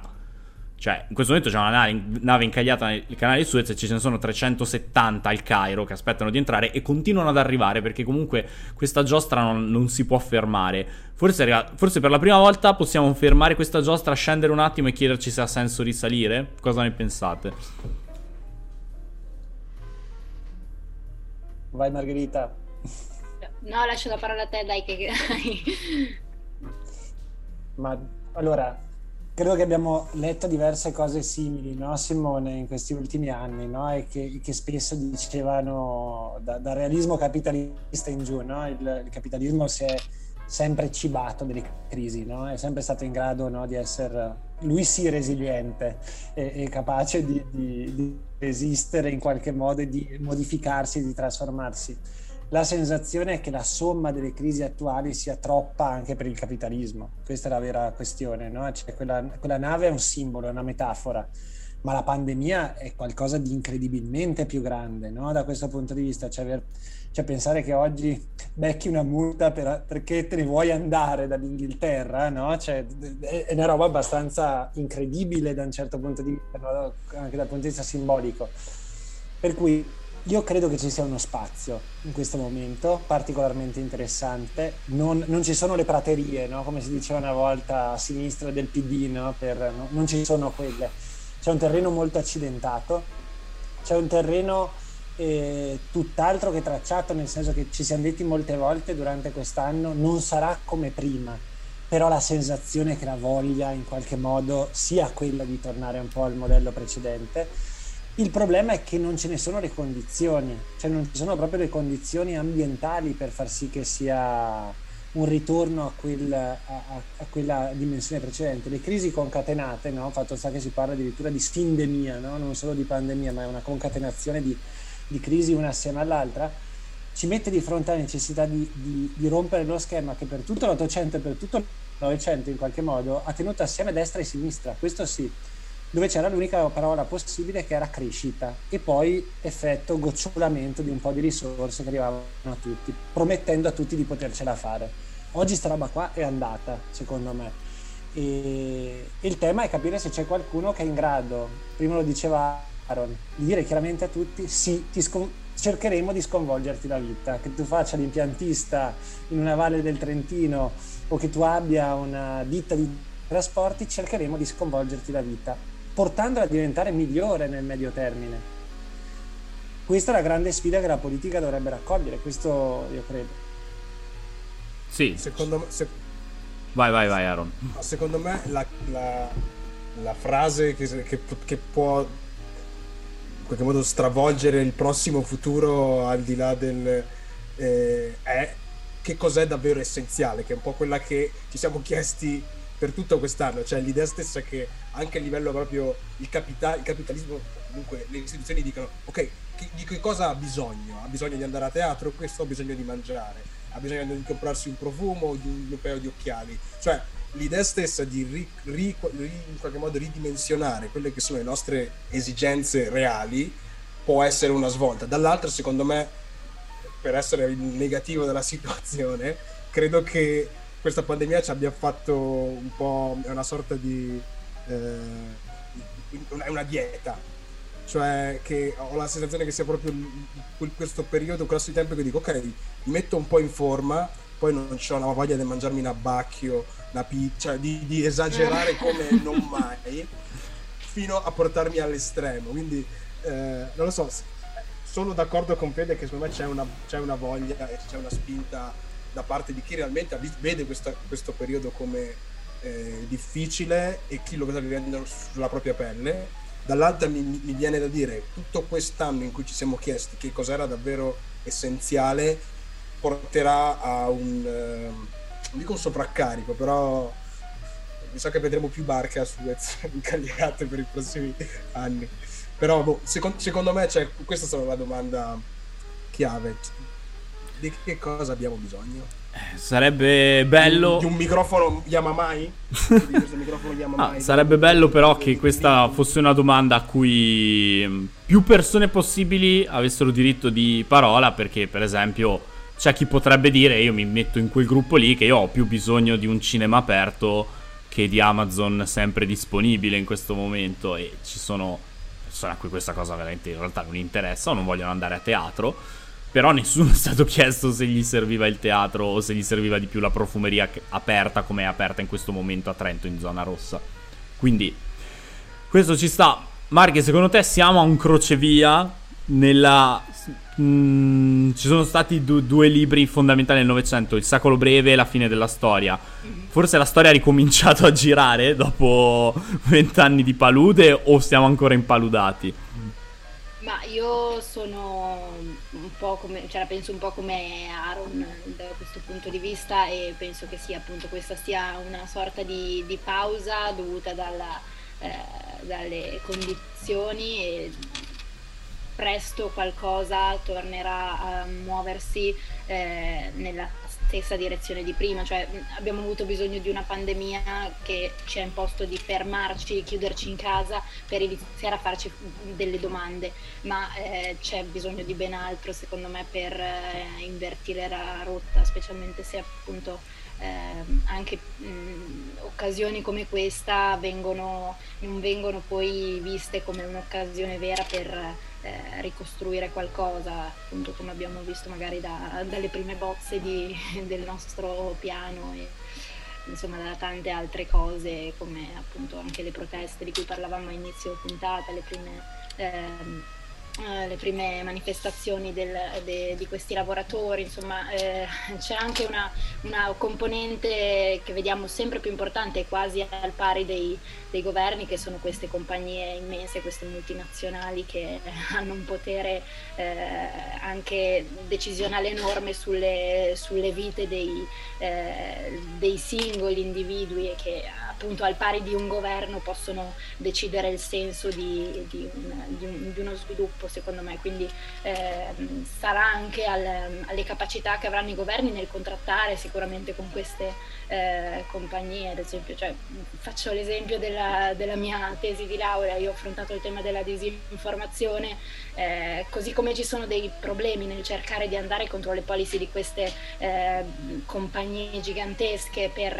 cioè in questo momento c'è una nave incagliata nel canale di Suez e ce ne sono 370 al Cairo che aspettano di entrare e continuano ad arrivare, perché comunque questa giostra non si può fermare. Forse per la prima volta possiamo fermare questa giostra, scendere un attimo e chiederci se ha senso risalire. Cosa ne pensate? Vai Margherita. No, lascio la parola a te, dai. Ma allora, Credo che abbiamo letto diverse cose simili, no, Simone, in questi ultimi anni, no? E che spesso dicevano da realismo capitalista in giù, no? Il capitalismo si è sempre cibato delle crisi, no? È sempre stato in grado, no, di essere lui sì resiliente e capace di resistere in qualche modo, di modificarsi, di trasformarsi. La sensazione è che la somma delle crisi attuali sia troppa anche per il capitalismo. Questa è la vera questione, no? Cioè, quella nave è un simbolo, è una metafora, ma la pandemia è qualcosa di incredibilmente più grande, no? Da questo punto di vista, cioè pensare che oggi becchi una multa perché te ne vuoi andare dall'Inghilterra, no? Cioè, è una roba abbastanza incredibile da un certo punto di vista, no? Anche dal punto di vista simbolico. Per cui io credo che ci sia uno spazio in questo momento particolarmente interessante, non ci sono le praterie, no? Come si diceva una volta a sinistra del PD, no? No? Non ci sono quelle, c'è un terreno molto accidentato, c'è un terreno tutt'altro che tracciato, nel senso che ci siamo detti molte volte durante quest'anno non sarà come prima, però la sensazione è che la voglia in qualche modo sia quella di tornare un po' al modello precedente. Il problema è che non ce ne sono le condizioni, cioè non ci sono proprio le condizioni ambientali per far sì che sia un ritorno a quella dimensione precedente. Le crisi concatenate, no? Fatto sta che si parla addirittura di sfindemia, no? Non solo di pandemia, ma è una concatenazione di crisi una assieme all'altra, ci mette di fronte alla necessità di rompere lo schema che per tutto l'Ottocento e per tutto il Novecento in qualche modo ha tenuto assieme destra e sinistra, questo sì, dove c'era l'unica parola possibile che era crescita e poi effetto gocciolamento di un po' di risorse che arrivavano a tutti, promettendo a tutti di potercela fare. Oggi sta roba qua è andata, secondo me, e il tema è capire se c'è qualcuno che è in grado, prima lo diceva Aaron, di dire chiaramente a tutti sì, cercheremo di sconvolgerti la vita, che tu faccia l'impiantista in una valle del Trentino o che tu abbia una ditta di trasporti, cercheremo di sconvolgerti la vita, portandola a diventare migliore nel medio termine. Questa è la grande sfida che la politica dovrebbe raccogliere, questo io credo. Sì. Secondo me, vai Aaron. Secondo me la frase che può in qualche modo stravolgere il prossimo futuro al di là del è che cos'è davvero essenziale, che è un po' quella che ci siamo chiesti per tutto quest'anno, cioè l'idea stessa che anche a livello proprio il capitalismo, comunque le istituzioni dicono ok, di che cosa ha bisogno? Ha bisogno di andare a teatro, questo ha bisogno di mangiare, ha bisogno di comprarsi un profumo o di un paio di occhiali, cioè l'idea stessa di in qualche modo ridimensionare quelle che sono le nostre esigenze reali può essere una svolta. Dall'altra, secondo me, per essere il negativo della situazione, credo che questa pandemia ci abbia fatto un po' una sorta di una dieta, cioè che ho la sensazione che sia proprio questo periodo, questo di tempo che dico ok, mi metto un po' in forma, poi non c'ho una voglia di mangiarmi un abbacchio, una pizza, di esagerare come non mai, fino a portarmi all'estremo, quindi non lo so, sono d'accordo con Fede che secondo me c'è una voglia e c'è una spinta da parte di chi realmente vede questo periodo come difficile e chi lo sta vivendo sulla propria pelle. Dall'altra mi viene da dire, tutto quest'anno in cui ci siamo chiesti che cos'era davvero essenziale porterà a non dico un sovraccarico, però mi sa che vedremo più Barca su Suez incagliate per i prossimi anni. Però boh, secondo me, cioè, questa sarà la domanda chiave. Di che cosa abbiamo bisogno? Sarebbe bello di un microfono Yamamai? Sarebbe bello però che questa fosse una domanda a cui più persone possibili avessero diritto di parola, perché per esempio c'è chi potrebbe dire io mi metto in quel gruppo lì che io ho più bisogno di un cinema aperto che di Amazon sempre disponibile in questo momento, e ci sono persone a cui questa cosa veramente in realtà non interessa o non vogliono andare a teatro. Però nessuno è stato chiesto se gli serviva il teatro o se gli serviva di più la profumeria aperta come è aperta in questo momento a Trento in zona rossa. Quindi questo ci sta. Marche, secondo te siamo a un crocevia ci sono stati due libri fondamentali nel Novecento, Il Secolo Breve e La Fine della Storia. Forse la storia ha ricominciato a girare dopo 20 anni di palude, o siamo ancora impaludati? Ma io sono un po' come, cioè la penso un po' come Aaron da questo punto di vista, e penso che sia appunto questa sia una sorta di pausa dovuta dalle condizioni, e presto qualcosa tornerà a muoversi nella stessa direzione di prima. Cioè abbiamo avuto bisogno di una pandemia che ci ha imposto di fermarci, chiuderci in casa per iniziare a farci delle domande, ma c'è bisogno di ben altro secondo me per invertire la rotta, specialmente se appunto anche occasioni come questa non vengono poi viste come un'occasione vera per ricostruire qualcosa, appunto come abbiamo visto magari dalle prime bozze del nostro piano, e insomma da tante altre cose, come appunto anche le proteste di cui parlavamo a inizio puntata, le prime manifestazioni di questi lavoratori. Insomma c'è anche una componente che vediamo sempre più importante, quasi al pari dei governi, che sono queste compagnie immense, queste multinazionali che hanno un potere anche decisionale enorme sulle vite dei singoli individui, e che appunto al pari di un governo possono decidere il senso di uno sviluppo, secondo me. Quindi sarà anche alle capacità che avranno i governi nel contrattare sicuramente con queste compagnie. Ad esempio, cioè, faccio l'esempio della mia tesi di laurea, io ho affrontato il tema della disinformazione, così come ci sono dei problemi nel cercare di andare contro le policy di queste compagnie gigantesche per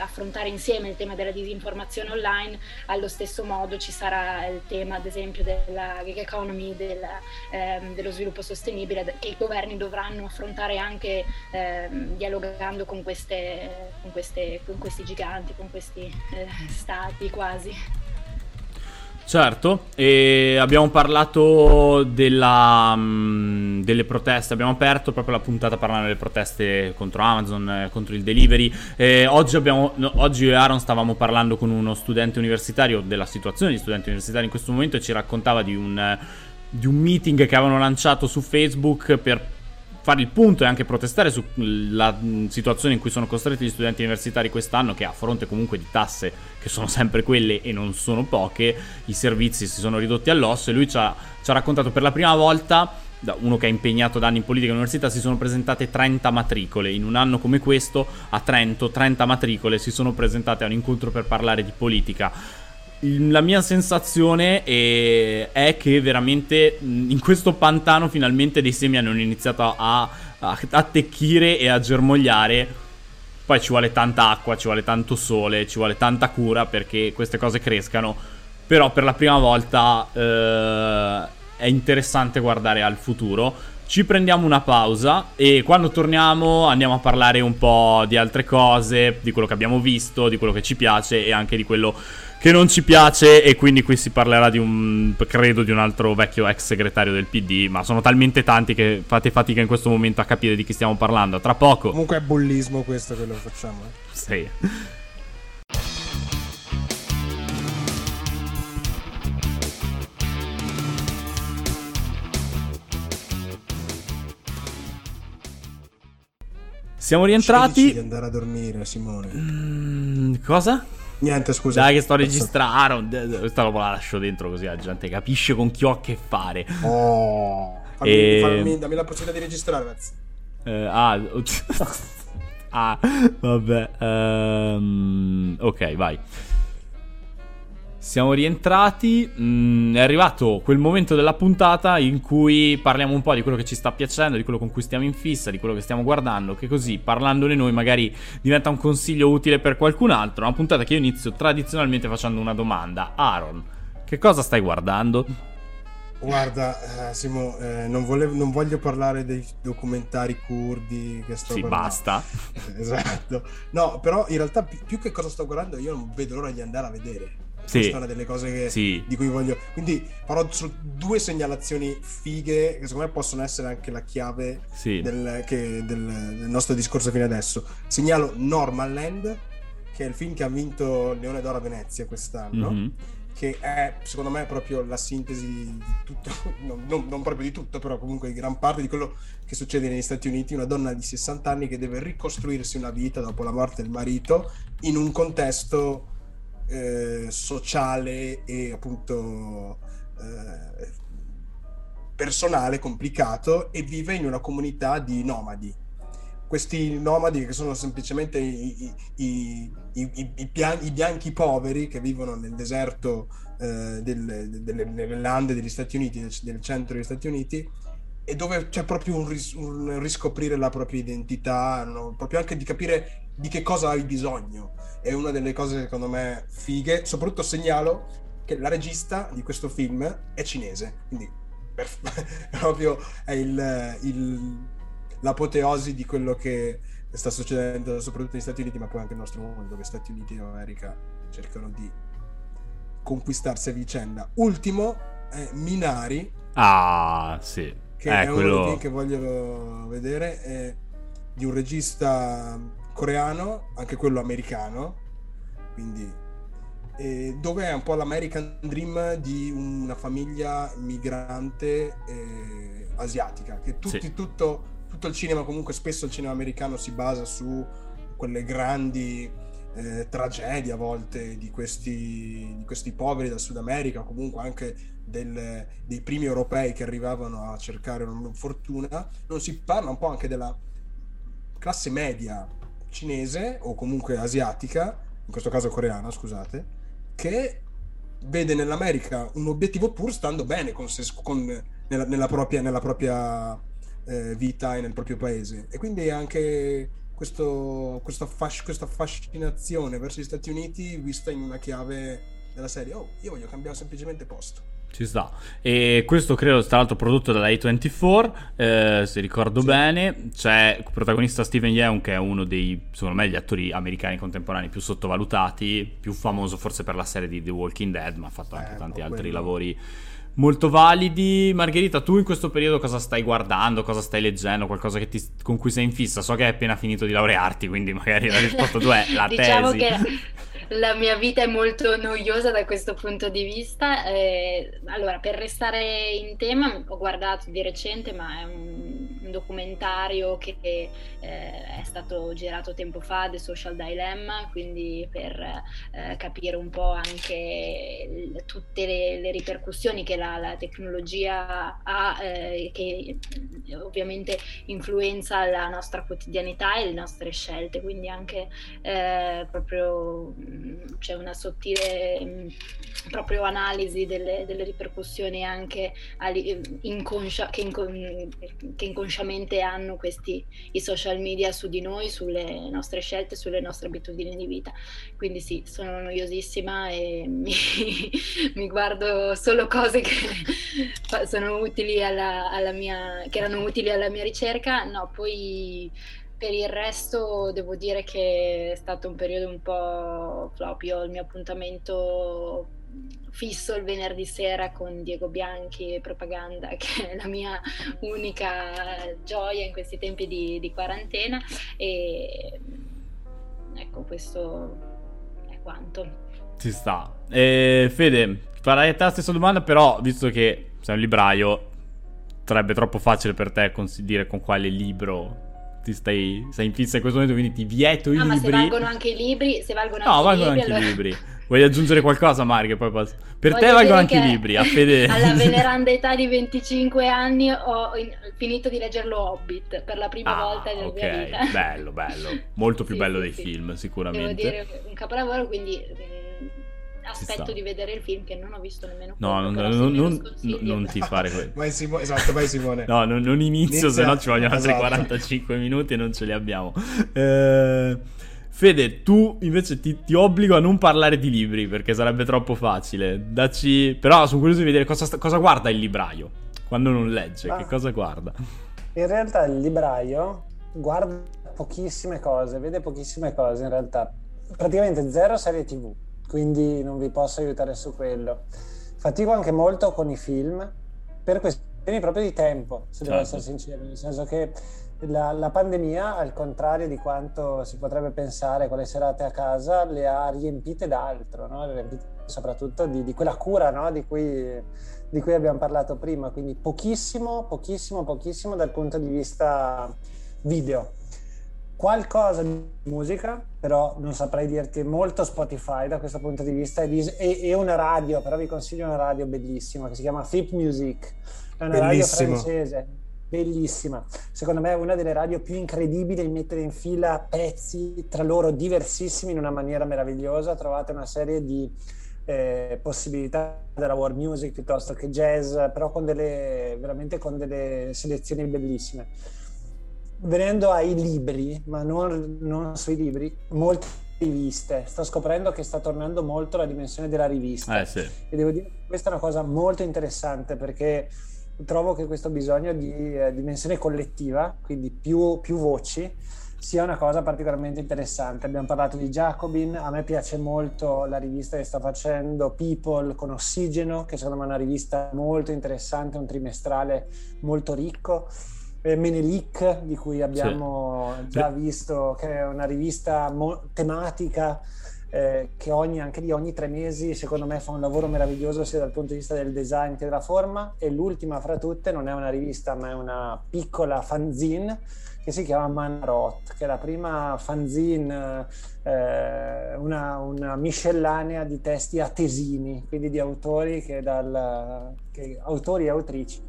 affrontare insieme il tema della disinformazione online, allo stesso modo ci sarà il tema ad esempio della gig economy, dello sviluppo sostenibile, che i governi dovranno affrontare anche dialogando con questi giganti, con questi stati quasi. Certo, e abbiamo parlato delle proteste, abbiamo aperto proprio la puntata parlando delle proteste contro Amazon, contro il delivery. Oggi io e Aaron stavamo parlando con uno studente universitario della situazione di studenti universitari in questo momento, e ci raccontava di un meeting che avevano lanciato su Facebook per fare il punto e anche protestare sulla situazione in cui sono costretti gli studenti universitari quest'anno, che a fronte comunque di tasse che sono sempre quelle e non sono poche, i servizi si sono ridotti all'osso. E lui ci ha raccontato, per la prima volta, da uno che è impegnato da anni in politica all'università, si sono presentate 30 matricole. In un anno come questo a Trento 30 matricole si sono presentate a un incontro per parlare di politica. La mia sensazione è che veramente in questo pantano finalmente dei semi hanno iniziato a attecchire e a germogliare. Poi ci vuole tanta acqua, ci vuole tanto sole, ci vuole tanta cura perché queste cose crescano. Però per la prima volta è interessante guardare al futuro. Ci prendiamo una pausa e quando torniamo andiamo a parlare un po' di altre cose, di quello che abbiamo visto, di quello che ci piace e anche di quello che non ci piace. E quindi qui si parlerà credo di un altro vecchio ex segretario del PD, ma sono talmente tanti che fate fatica in questo momento a capire di chi stiamo parlando. Tra poco. Comunque è bullismo questo che lo facciamo. Sì. Siamo rientrati. Ci dici di andare a dormire, Simone. Cosa? Niente, scusa. Dai, che sto registrando. Questa roba la lascio dentro così la gente capisce con chi ho a che fare. Oh, dammi la possibilità di registrare, ragazzi. Vabbè. Ok, vai. Siamo rientrati, è arrivato quel momento della puntata in cui parliamo un po' di quello che ci sta piacendo, di quello con cui stiamo in fissa, di quello che stiamo guardando, che così parlandone noi magari diventa un consiglio utile per qualcun altro. Una puntata che io inizio tradizionalmente facendo una domanda. Aaron, che cosa stai guardando? Guarda, Simo, non voglio parlare dei documentari curdi che sto guardando. Sì, basta. Esatto. No, però in realtà più che cosa sto guardando, io non vedo l'ora di andare a vedere. sì, questa è una delle cose che, sì, di cui voglio, quindi farò su due segnalazioni fighe che secondo me possono essere anche la chiave, sì, del nostro discorso fino adesso. Segnalo Normanland, che è il film che ha vinto Leone d'Oro a Venezia quest'anno, mm-hmm, che è secondo me proprio la sintesi di tutto, non proprio di tutto, però comunque di gran parte di quello che succede negli Stati Uniti. Una donna di 60 anni che deve ricostruirsi una vita dopo la morte del marito in un contesto sociale e appunto personale complicato, e vive in una comunità di nomadi. Questi nomadi che sono semplicemente i bianchi poveri che vivono nel deserto nelle Ande degli Stati Uniti, del centro degli Stati Uniti, e dove c'è proprio un riscoprire la propria identità, no? Proprio anche di capire di che cosa hai bisogno. È una delle cose secondo me fighe. Soprattutto segnalo che la regista di questo film è cinese, quindi proprio è l'apoteosi di quello che sta succedendo soprattutto negli Stati Uniti, ma poi anche nel nostro mondo, dove Stati Uniti e America cercano di conquistarsi a vicenda. Ultimo è Minari, sì, che è quello... uno che voglio vedere, è di un regista coreano, anche quello americano, quindi dove è un po' l'American Dream di una famiglia migrante asiatica, che sì, tutto il cinema, comunque spesso il cinema americano si basa su quelle grandi tragedie a volte di questi poveri dal Sud America, o comunque anche dei primi europei che arrivavano a cercare una fortuna. Non si parla un po' anche della classe media cinese, o comunque asiatica, in questo caso coreana, scusate, che vede nell'America un obiettivo pur stando bene nella propria vita e nel proprio paese. E quindi anche questa affascinazione verso gli Stati Uniti vista in una chiave della serie: oh, io voglio cambiare semplicemente posto. Ci sta. E questo credo tra l'altro prodotto dalla A24, se ricordo bene. C'è il protagonista Steven Yeun, che è uno dei, secondo me, gli attori americani contemporanei più sottovalutati, più famoso forse per la serie di The Walking Dead, ma ha fatto anche tanti altri lavori molto validi. Margherita, tu in questo periodo cosa stai guardando, cosa stai leggendo, qualcosa che con cui sei in fissa? So che hai appena finito di laurearti, quindi magari la risposta tua è la diciamo tesi. Diciamo che la mia vita è molto noiosa da questo punto di vista. Allora, per restare in tema, ho guardato di recente, ma è un documentario che è stato girato tempo fa, The Social Dilemma, quindi per capire un po' anche tutte le ripercussioni che la tecnologia ha, che ovviamente influenza la nostra quotidianità e le nostre scelte. Quindi anche proprio c'è una sottile proprio analisi delle ripercussioni anche che inconsciamente hanno i social media su di noi, sulle nostre scelte, sulle nostre abitudini di vita. Quindi sì, sono noiosissima e mi guardo solo cose che sono utili che erano utili alla mia ricerca. No, poi per il resto devo dire che è stato un periodo un po' proprio il mio appuntamento fisso il venerdì sera con Diego Bianchi e Propaganda, che è la mia unica gioia in questi tempi di quarantena. E ecco, questo è quanto. Ci sta. Fede, farai a te la stessa domanda, però visto che sei un libraio sarebbe troppo facile per te dire con quale libro sei in fissa in questo momento, quindi ti vieto i libri. Ma se valgono anche i libri. Vuoi aggiungere qualcosa, Marghe? Per te valgono anche i libri, a Fede. Alla veneranda età di 25 anni ho finito di leggerlo Hobbit per la prima volta nella mia vita. Bello, molto più bello dei film, sicuramente. Devo dire un capolavoro, quindi aspetto di vedere il film che non ho visto nemmeno. Non ti fare quello. Vai Simone. No, non inizio, se no ci vogliono altri 45 minuti e non ce li abbiamo. Fede, tu invece ti obbligo a non parlare di libri perché sarebbe troppo facile. Però sono curioso di vedere cosa guarda il libraio quando non legge, che cosa guarda. In realtà il libraio guarda pochissime cose, vede pochissime cose in realtà. Praticamente zero serie TV. quindi non vi posso aiutare su quello. Fatico anche molto con i film per questioni proprio di tempo, se devo essere sincero, nel senso che la pandemia, al contrario di quanto si potrebbe pensare con le serate a casa, le ha riempite d'altro, no? Le ha riempite soprattutto di quella cura, no? di cui abbiamo parlato prima, quindi pochissimo dal punto di vista video. Qualcosa di musica, però non saprei dirti, molto Spotify da questo punto di vista, e una radio, però vi consiglio una radio bellissima che si chiama Flip Music, è una radio francese, bellissima, secondo me è una delle radio più incredibili di mettere in fila pezzi tra loro diversissimi in una maniera meravigliosa. Trovate una serie di possibilità della world music piuttosto che jazz, però con delle selezioni bellissime. Venendo ai libri, ma non sui libri, molte riviste. Sto scoprendo che sta tornando molto la dimensione della rivista, e devo dire che questa è una cosa molto interessante, perché trovo che questo bisogno di dimensione collettiva, quindi più voci, sia una cosa particolarmente interessante. Abbiamo parlato di Jacobin, a me piace molto la rivista che sta facendo People con Ossigeno, che secondo me è una rivista molto interessante, un trimestrale molto ricco. Menelik, di cui abbiamo già visto, che è una rivista tematica che ogni 3 mesi secondo me fa un lavoro meraviglioso sia dal punto di vista del design che della forma. E l'ultima fra tutte non è una rivista ma è una piccola fanzine che si chiama Manarot, che è la prima fanzine, una miscellanea di testi attesini, quindi di autori autori e autrici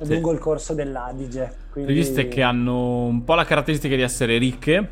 lungo il corso dell'Adige. Quindi... riviste che hanno un po' la caratteristica di essere ricche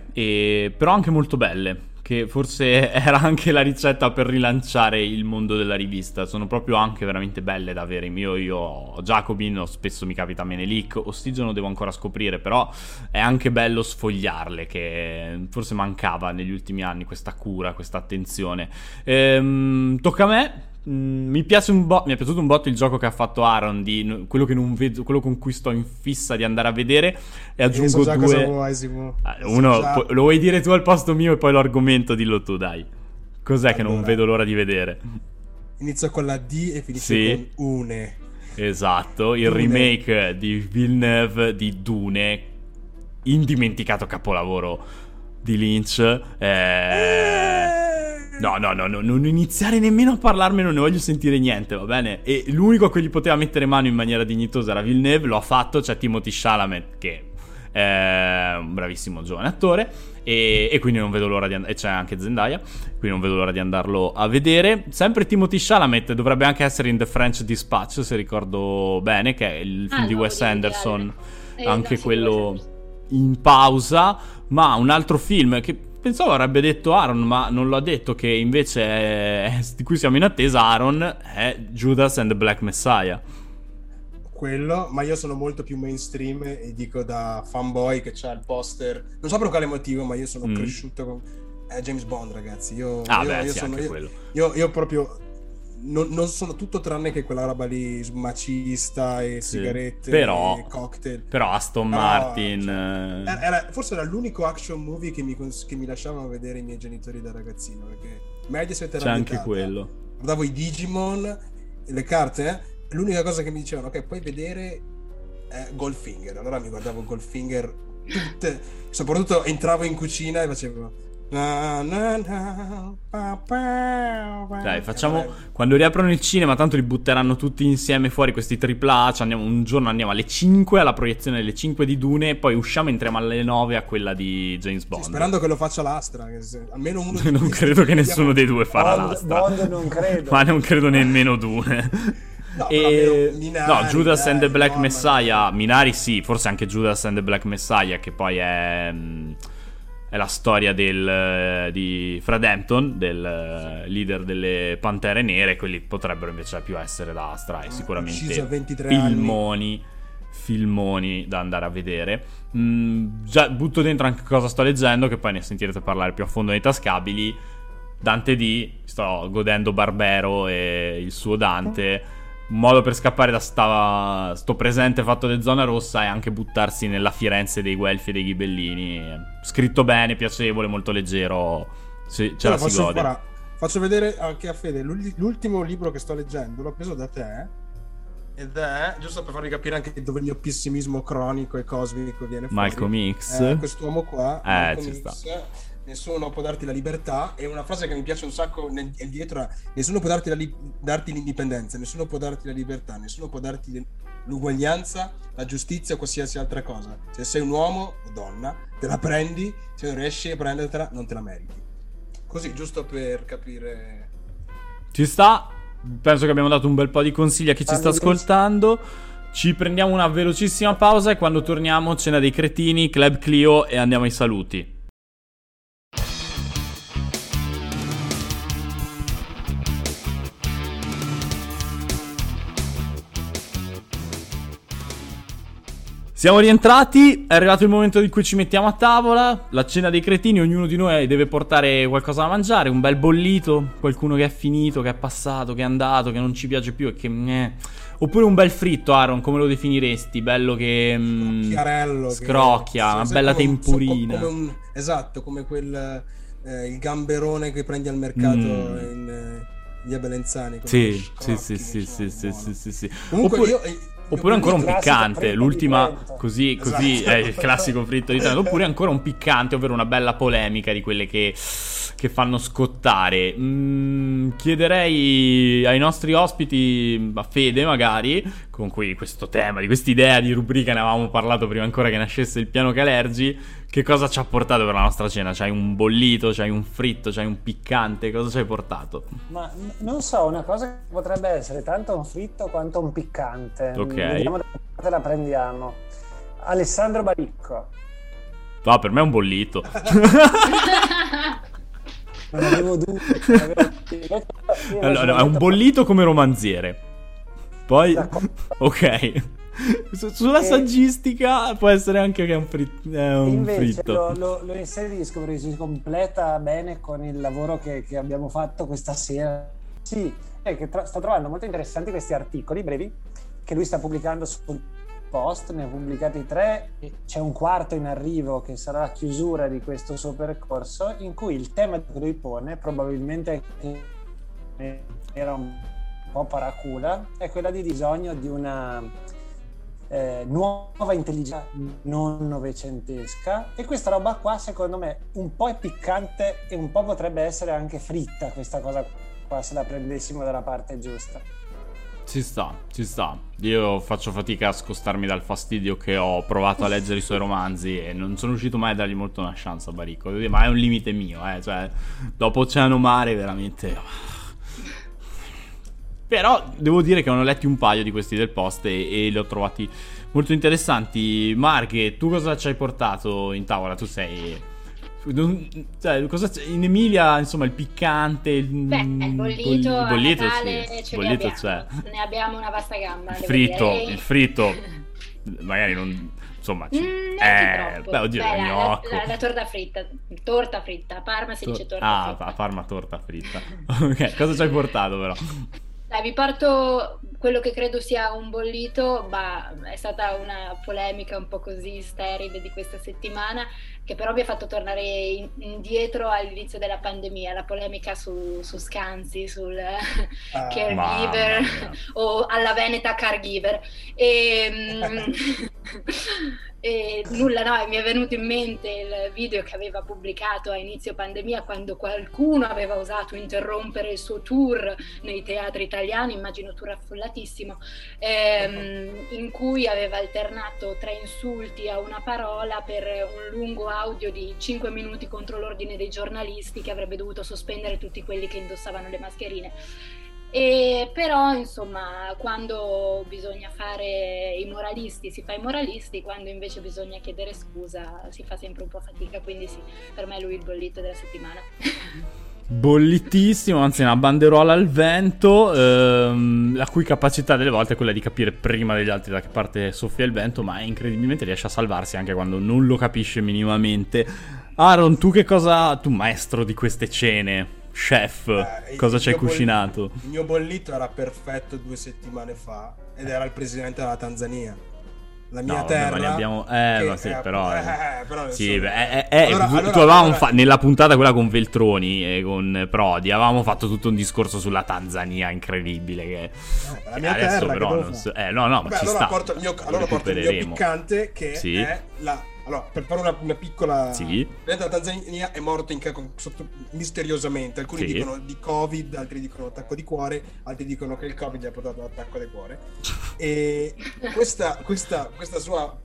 però anche molto belle, che forse era anche la ricetta per rilanciare il mondo della rivista. Sono proprio anche veramente belle da avere. Io ho Jacobin, spesso mi capita Menelik, Ostigeno devo ancora scoprire, però è anche bello sfogliarle, che forse mancava negli ultimi anni questa cura, questa attenzione. Tocca a me. Mi è piaciuto un botto il gioco che ha fatto Aaron di quello che non vedo, quello con cui sto in fissa di andare a vedere, e aggiungo so già due. Cosa vuoi, Simo? Uno, lo vuoi dire tu al posto mio e poi l'argomento dillo tu, dai. Cos'è allora, che non vedo l'ora di vedere? Inizio con la D e finisco con Une. Esatto, il remake di Villeneuve di Dune, indimenticato capolavoro di Lynch. No, non iniziare nemmeno a parlarmene, non ne voglio sentire niente, va bene? E l'unico che gli poteva mettere mano in maniera dignitosa era Villeneuve, lo ha fatto, c'è Timothée Chalamet che è un bravissimo giovane attore, e quindi non vedo l'ora di andare, e c'è anche Zendaya, quindi non vedo l'ora di andarlo a vedere. Sempre Timothée Chalamet dovrebbe anche essere in The French Dispatch, se ricordo bene, che è il film di Wes Anderson, anche quello in pausa, ma un altro film che... pensavo avrebbe detto Aaron, ma non l'ha detto, che invece di cui siamo in attesa, Aaron, è Judas and the Black Messiah. Quello, ma io sono molto più mainstream e dico da fanboy che c'ha il poster, non so per quale motivo, ma io sono cresciuto con James Bond, ragazzi. Io proprio non sono tutto tranne che quella roba lì smacista e sigarette e cocktail. Però Aston Martin forse era l'unico action movie che mi lasciavano vedere i miei genitori da ragazzino, perché Mediaset era anche quello. Guardavo i Digimon, le carte, l'unica cosa che mi dicevano che puoi vedere è Goldfinger. Allora mi guardavo Goldfinger tutte, soprattutto entravo in cucina e facevo dai, facciamo quando riaprono il cinema, tanto li butteranno tutti insieme fuori questi AAA, cioè un giorno andiamo alle 5 alla proiezione delle 5 di Dune, poi usciamo e entriamo alle 9 a quella di James Bond, sperando che lo faccia l'Astra, almeno uno. Non credo che nessuno dei due farà l'Astra, Bond non credo. Ma non credo nemmeno Dune. Minari, Judas and the Black Messiah, Minari sì, forse anche Judas and the Black Messiah, che poi è la storia di Fred Hampton, del leader delle Pantere Nere. Quelli potrebbero invece più essere da Astra, e sicuramente filmoni da andare a vedere. Già butto dentro anche cosa sto leggendo, che poi ne sentirete parlare più a fondo nei tascabili. Dante D, sto godendo Barbero e il suo Dante, un modo per scappare da sto presente fatto di zona rossa e anche buttarsi nella Firenze dei Guelfi e dei Ghibellini. Scritto bene, piacevole, molto leggero, ce la si gode. Faccio vedere anche a Fede l'ultimo libro che sto leggendo, l'ho preso da te, ed è, giusto per farvi capire anche dove il mio pessimismo cronico e cosmico viene fuori, Malcolm X, quest'uomo qua, Malcolm X, sta. Nessuno può darti la libertà, è una frase che mi piace un sacco, è dietro, nessuno può darti, darti l'indipendenza, nessuno può darti la libertà, nessuno può darti l'uguaglianza, la giustizia o qualsiasi altra cosa. Se sei un uomo o donna, te la prendi, se non riesci a prendertela non te la meriti. Così, giusto per capire. Ci sta, penso che abbiamo dato un bel po' di consigli a chi ci sta ascoltando. Ci prendiamo una velocissima pausa e quando torniamo cena dei cretini, Club Clio e andiamo ai saluti. Siamo rientrati, è arrivato il momento in cui ci mettiamo a tavola, la cena dei cretini, ognuno di noi deve portare qualcosa da mangiare, un bel bollito, qualcuno che è finito, che è passato, che è andato, che non ci piace più e che... Oppure un bel fritto, Aaron, come lo definiresti? Bello che... scrocchia, che... una bella come, tempurina. Come un... Esatto, come quel il gamberone che prendi al mercato in via Belenzani. Sì, sì, sì, sì, sì, sì, sì, sì, sì. Comunque oppure... io... Oppure ancora un piccante, l'ultima così è il classico fritto di Trento. Oppure ancora un piccante, ovvero una bella polemica di quelle che fanno scottare. Chiederei ai nostri ospiti, a Fede magari, con cui questo tema, di quest'idea di rubrica ne avevamo parlato prima ancora che nascesse il Piano Kalergi, che cosa ci ha portato per la nostra cena? C'hai un bollito, c'hai un fritto, c'hai un piccante, cosa ci hai portato? Ma non so, una cosa che potrebbe essere tanto un fritto quanto un piccante. Ok. Vediamo da che parte la prendiamo. Alessandro Baricco. No, per me è un bollito. Non avevo dubbi. Allora, è un bollito come romanziere. Poi, ok. Sulla saggistica può essere anche che è un fritto. Invece lo inserisco perché si completa bene con il lavoro che abbiamo fatto questa sera. Sì, che sto trovando molto interessanti questi articoli brevi che lui sta pubblicando sul Post, ne ha pubblicati 3 e c'è un quarto in arrivo che sarà la chiusura di questo suo percorso, in cui il tema che lui pone, probabilmente era un po' paracula, è quella di bisogno di una nuova intelligenza non novecentesca, e questa roba qua secondo me un po' è piccante e un po' potrebbe essere anche fritta questa cosa qua, se la prendessimo dalla parte giusta. Ci sta. Io faccio fatica a scostarmi dal fastidio che ho provato a leggere i suoi romanzi e non sono riuscito mai a dargli molto una chance a Baricco, ma è un limite mio, cioè dopo Oceano Mare veramente... Però devo dire che ne ho letti un paio di questi del Post e li ho trovati molto interessanti. Marghe, tu cosa ci hai portato in tavola? Tu sei... cioè, cosa c'è? In Emilia, insomma, il piccante... il bollito, Natale, sì. Ce bollito abbiamo. Cioè. Ne abbiamo una vasta gamba. Il fritto. Magari non... Insomma... non troppo. Beh, oddio, beh, la torta fritta. A Parma si dice torta fritta. Ah, a Parma torta fritta. Ok, cosa ci hai portato però? Vi porto quello che credo sia un bollito, ma è stata una polemica un po' così sterile di questa settimana, che però mi ha fatto tornare indietro all'inizio della pandemia, la polemica su Scanzi, sul caregiver o alla veneta caregiver. E nulla, no, mi è venuto in mente il video che aveva pubblicato a inizio pandemia, quando qualcuno aveva osato interrompere il suo tour nei teatri italiani, immagino tour affollatissimo, in cui aveva alternato 3 insulti a una parola per un lungo audio di 5 minuti contro l'ordine dei giornalisti che avrebbe dovuto sospendere tutti quelli che indossavano le mascherine. E però insomma, quando bisogna fare i moralisti si fa i moralisti, quando invece bisogna chiedere scusa si fa sempre un po' fatica, quindi sì, per me è lui il bollito della settimana. Bollitissimo, anzi una banderola al vento, la cui capacità delle volte è quella di capire prima degli altri da che parte soffia il vento, ma incredibilmente riesce a salvarsi anche quando non lo capisce minimamente. Aaron, tu maestro di queste cene, chef, cosa ci hai cucinato? Il mio bollito era perfetto 2 settimane fa ed era il presidente della Tanzania. la mia terra. Ma ne abbiamo... ma sì, però... sì, nella puntata quella con Veltroni e con Prodi avevamo fatto tutto un discorso sulla Tanzania incredibile che... la mia adesso terra, però... Non so, no, ma beh, ci allora sta. Porto il mio piccante che sì. È la... Allora, per fare una piccola... Sì. La Tanzania è morta misteriosamente. Alcuni sì. Dicono di Covid, altri dicono attacco di cuore, altri dicono che il Covid gli ha portato un attacco di cuore. E questa sua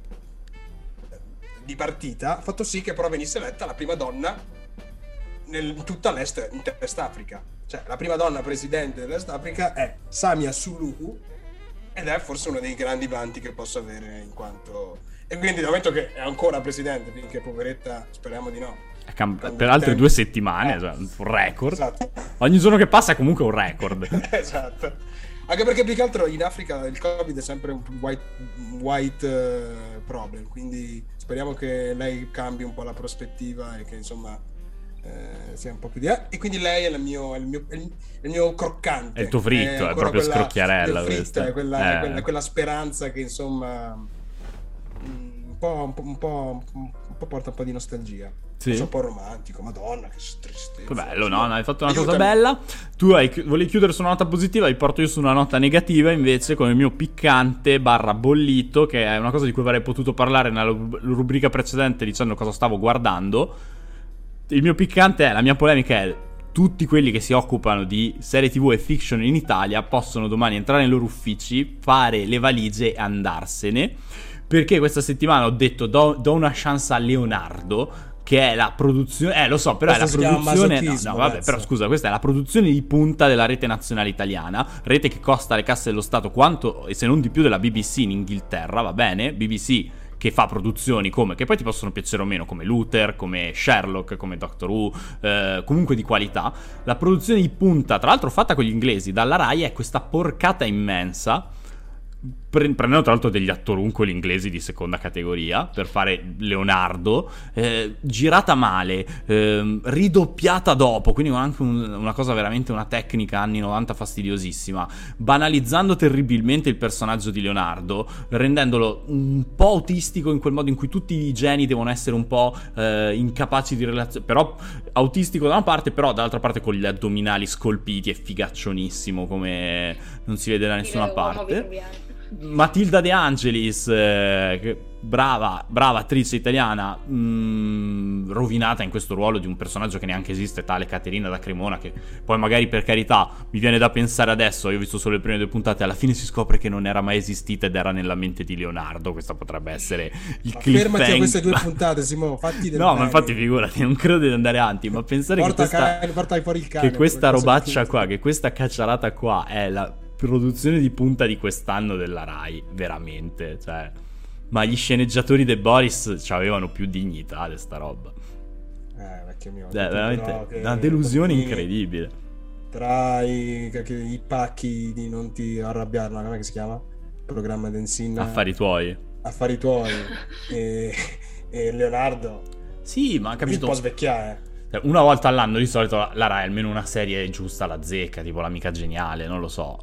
dipartita ha fatto sì che però venisse eletta la prima donna in tutta l'est, in Est Africa. Cioè, la prima donna presidente dell'Est Africa è Samia Suluhu ed è forse uno dei grandi vanti che posso avere in quanto... E quindi dal momento che è ancora presidente, finché poveretta, speriamo di no. Per altre 2 settimane, cioè, un record. Esatto. Ogni giorno che passa è comunque un record. Esatto. Anche perché più che altro in Africa il Covid è sempre un white problem, quindi speriamo che lei cambi un po' la prospettiva e che insomma sia un po' più di... E quindi lei è il mio croccante. È il tuo fritto, è proprio quella scrocchiarella. Fritta, quella speranza che insomma... Un po' porta un po' di nostalgia. Sì. È un po' romantico, madonna, che tristezza. Bello, no? Hai fatto una cosa bella. Tu volevi chiudere su una nota positiva, vi porto io su una nota negativa invece con il mio piccante / bollito, che è una cosa di cui avrei potuto parlare nella rubrica precedente dicendo cosa stavo guardando. Il mio piccante è, la mia polemica è: tutti quelli che si occupano di serie TV e fiction in Italia possono domani entrare nei loro uffici, fare le valigie e andarsene. Perché questa settimana ho detto do una chance a Leonardo, che è la produzione... lo so, però questa è la produzione... No, vabbè, però scusa, questa è la produzione di punta della rete nazionale italiana, rete che costa alle casse dello Stato quanto, e se non di più, della BBC in Inghilterra, va bene? BBC che fa produzioni come... che poi ti possono piacere o meno, come Luther, come Sherlock, come Doctor Who, comunque di qualità. La produzione di punta, tra l'altro fatta con gli inglesi, dalla Rai, è questa porcata immensa, prendendo tra l'altro degli attoruncoli inglesi di seconda categoria per fare Leonardo, girata male, ridoppiata dopo, quindi anche una cosa veramente, una tecnica anni 90 fastidiosissima, banalizzando terribilmente il personaggio di Leonardo, rendendolo un po' autistico in quel modo in cui tutti i geni devono essere un po' incapaci di relazionare, però autistico da una parte, però dall'altra parte con gli addominali scolpiti e figaccionissimo come non si vede da nessuna parte. Matilda De Angelis, brava attrice italiana, rovinata in questo ruolo di un personaggio che neanche esiste, tale Caterina da Cremona, che poi magari, per carità, mi viene da pensare adesso, io ho visto solo le prime 2 puntate, alla fine si scopre che non era mai esistita ed era nella mente di Leonardo. Questa potrebbe essere il cliffhanger. Fermati a queste 2 puntate, Simone, fatti del... No, bene. Ma infatti figurati, non credo di andare avanti, ma pensare che questa robaccia qua, che questa cacciarata qua è la produzione di punta di quest'anno della Rai, veramente, cioè, ma gli sceneggiatori de Boris avevano più dignità di sta roba. Vecchio mio, veramente una delusione incredibile. Tra i pacchi di non ti arrabbiare, no, come si chiama? Programma d'Ensinna. Affari tuoi. e Leonardo. Sì, ma ha capito. Un po' svecchiare. Una volta all'anno di solito la Rai almeno una serie giusta la zecca, tipo L'amica geniale, non lo so.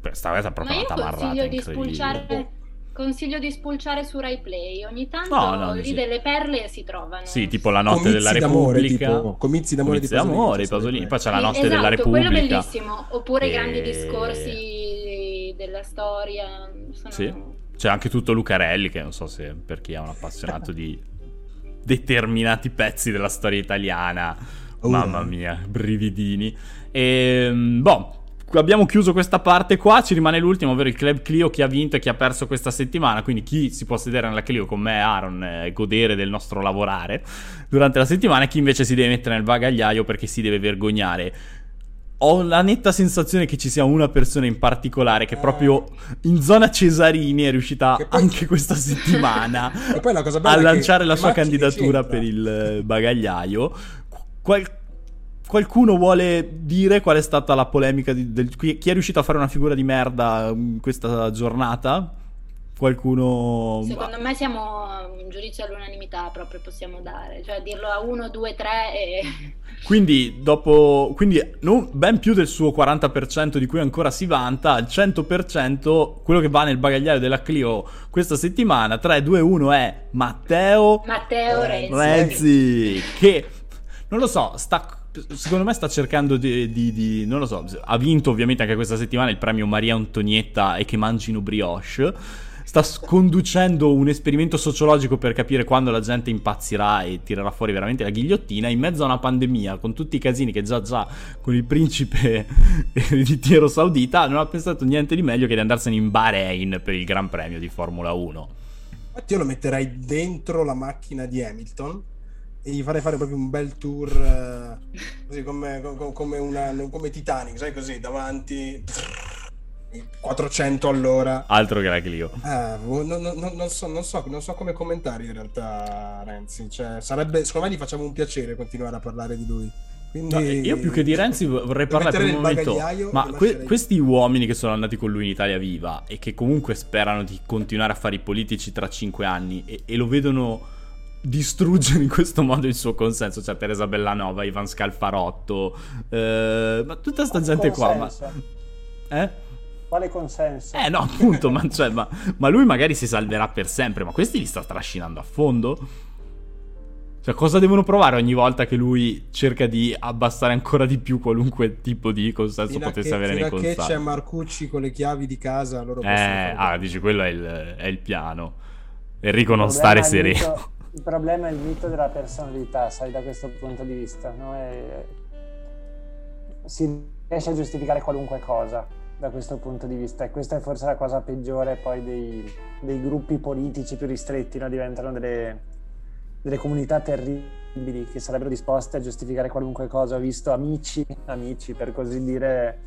Questa cosa è proprio una tamarrata incredibile. Consiglio di spulciare su Rai Play. Ogni tanto lì sì, delle perle si trovano. Sì, tipo La notte della Repubblica, tipo, Comizi d'amore di Pasolini. Poi c'è La notte della Repubblica, quello bellissimo. Oppure grandi discorsi della storia. Sì. C'è anche tutto Lucarelli, che non so se per chi è un appassionato di determinati pezzi della storia italiana. Mamma mia, brividini. Boh, abbiamo chiuso questa parte qua, ci rimane l'ultimo, ovvero il Club Clio, chi ha vinto e chi ha perso questa settimana, quindi chi si può sedere nella Clio con me e Aaron e godere del nostro lavorare durante la settimana, e chi invece si deve mettere nel bagagliaio perché si deve vergognare. Ho la netta sensazione che ci sia una persona in particolare che proprio in zona Cesarini è riuscita anche questa settimana e poi la cosa bella a lanciare la sua candidatura per il bagagliaio. Qualcuno vuole dire qual è stata la polemica chi è riuscito a fare una figura di merda in questa giornata? qualcuno... Secondo me siamo un giudizio all'unanimità, proprio possiamo dare, cioè dirlo a 1, 2, 3 e... Quindi non ben più del suo 40% di cui ancora si vanta, al 100% quello che va nel bagagliaio della Clio questa settimana, 3, 2, 1 è Matteo Renzi, che non lo so, secondo me sta cercando di non lo so, ha vinto ovviamente anche questa settimana il premio Maria Antonietta e che mangino brioche. Sta conducendo un esperimento sociologico per capire quando la gente impazzirà e tirerà fuori veramente la ghigliottina in mezzo a una pandemia, con tutti i casini che già con il principe ereditiero saudita, non ha pensato niente di meglio che di andarsene in Bahrain per il Gran Premio di Formula 1. Infatti io lo metterei dentro la macchina di Hamilton e gli farei fare proprio un bel tour così come Titanic, sai, così davanti... 400 all'ora, altro che la Clio. Non so come commentare in realtà Renzi, cioè sarebbe, secondo me gli facciamo un piacere continuare a parlare di lui. Quindi, no, io più che di Renzi vorrei parlare per un momento, ma questi uomini che sono andati con lui in Italia Viva e che comunque sperano di continuare a fare i politici tra 5 anni e lo vedono distruggere in questo modo il suo consenso, cioè Teresa Bellanova, Ivan Scalfarotto, ma tutta sta gente qua, quale consenso? No, appunto, ma lui magari si salverà per sempre, ma questi li sta trascinando a fondo? Cioè, cosa devono provare ogni volta che lui cerca di abbassare ancora di più qualunque tipo di consenso potesse avere nei consensi? Perché c'è Marcucci con le chiavi di casa, loro dici, quello è il piano. Enrico, non stare sereno. Il problema è il mito della personalità, sai, da questo punto di vista, no? Si riesce a giustificare qualunque cosa da questo punto di vista, e questa è forse la cosa peggiore poi dei gruppi politici più ristretti, no? Diventano delle comunità terribili che sarebbero disposte a giustificare qualunque cosa. Ho visto amici per così dire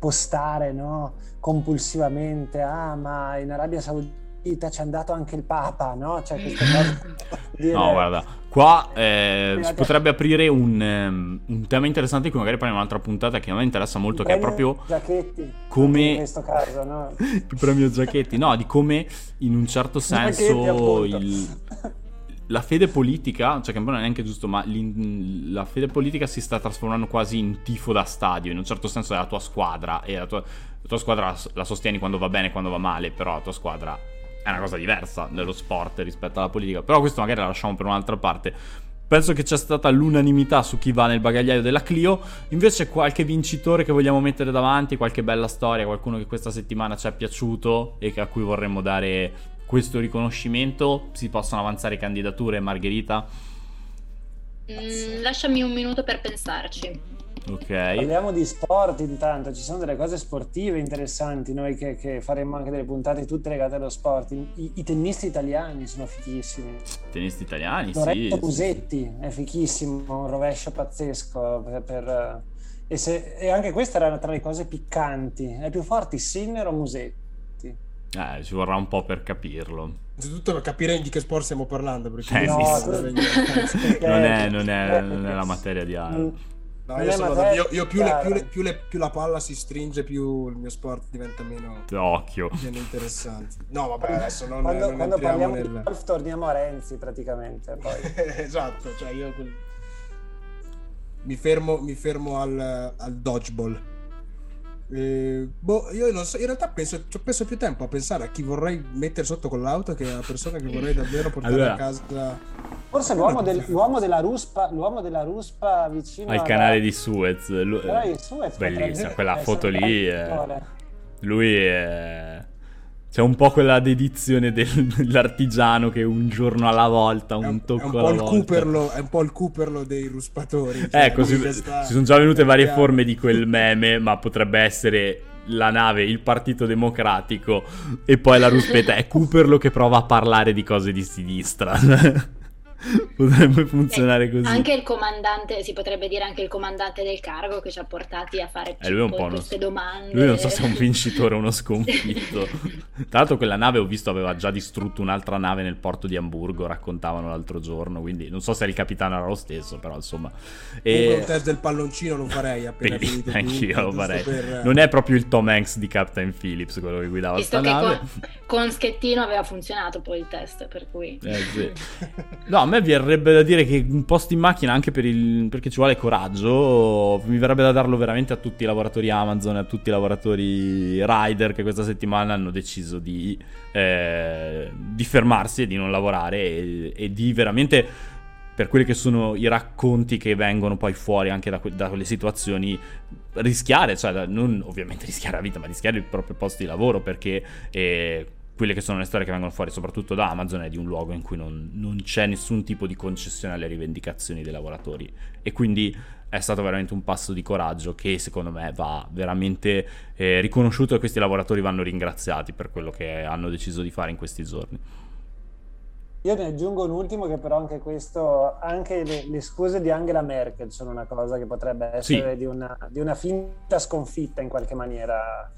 postare, no? Compulsivamente, ma in Arabia Saudita c'è andato anche il Papa, no? Cioè queste cose dire... No, guarda, qua si potrebbe aprire un tema interessante che magari parliamo in un'altra puntata, che a me interessa molto, che è proprio Giacchetti, come in questo caso, no? Il premio Giacchetti, no, di come in un certo senso la fede politica, cioè che non è neanche giusto, ma la fede politica si sta trasformando quasi in tifo da stadio. In un certo senso è la tua squadra, e la tua squadra la sostieni quando va bene e quando va male, però la tua squadra è una cosa diversa nello sport rispetto alla politica. Però questo magari la lasciamo per un'altra parte. Penso che c'è stata l'unanimità su chi va nel bagagliaio della Clio. Invece qualche vincitore che vogliamo mettere davanti, qualche bella storia, qualcuno che questa settimana ci è piaciuto e a cui vorremmo dare questo riconoscimento? Si possono avanzare candidature, Margherita? Lasciami un minuto per pensarci. Okay. Parliamo di sport intanto, ci sono delle cose sportive interessanti, noi che faremo anche delle puntate tutte legate allo sport. I tennisti italiani sono fichissimi. Tennisti italiani, Lorenzo Musetti è fichissimo, un rovescio pazzesco e anche questa era tra le cose piccanti. È più forte Sinner o Musetti? Ci vorrà un po' per capirlo. Innanzitutto per capire di che sport stiamo parlando, perché non è la materia di Aaron. No, io più la palla si stringe, più il mio sport diventa meno interessante. No, vabbè, adesso non entriamo nel... Quando parliamo di golf torniamo a Renzi, praticamente, poi. Esatto, cioè io mi fermo al dodgeball. Io non so, in realtà penso più tempo a pensare a chi vorrei mettere sotto con l'auto che alla persona che vorrei davvero portare a casa. Forse l'uomo della ruspa vicino al canale di Suez, Suez bellissima quella foto lì, lui è... C'è un po' quella dedizione dell'artigiano che un giorno alla volta, un tocco alla volta. È un po' il Cuperlo dei ruspatori. Cioè così, ci sono già venute varie forme di quel meme, ma potrebbe essere la nave, il Partito Democratico, e poi la ruspetta. È Cuperlo che prova a parlare di cose di sinistra. potrebbe funzionare così. Anche il comandante, si potrebbe dire anche il comandante del cargo che ci ha portati a fare lui un po' queste domande. Lui non so se è un vincitore o uno sconfitto. Tra l'altro quella nave, ho visto, aveva già distrutto un'altra nave nel porto di Amburgo, raccontavano l'altro giorno, quindi non so se il capitano era lo stesso, però insomma. E... un test del palloncino lo farei appena finito. Anch'io lo farei. Per... non è proprio il Tom Hanks di Captain Phillips quello che guidava sta nave. Con Schettino aveva funzionato poi il test, per cui... sì. No, a me verrebbe da dire che un posto in macchina, anche per il... perché ci vuole coraggio, mi verrebbe da darlo veramente a tutti i lavoratori Amazon, a tutti i lavoratori Rider che questa settimana hanno deciso di fermarsi e di non lavorare e di veramente, per quelli che sono i racconti che vengono poi fuori anche da quelle situazioni, rischiare, cioè non ovviamente rischiare la vita, ma rischiare il proprio posto di lavoro, perché quelle che sono le storie che vengono fuori soprattutto da Amazon è di un luogo in cui non c'è nessun tipo di concessione alle rivendicazioni dei lavoratori, e quindi è stato veramente un passo di coraggio che secondo me va veramente riconosciuto, e questi lavoratori vanno ringraziati per quello che hanno deciso di fare in questi giorni. Io ne aggiungo un ultimo, che però anche questo, anche le scuse di Angela Merkel sono una cosa che potrebbe essere di una finta sconfitta in qualche maniera,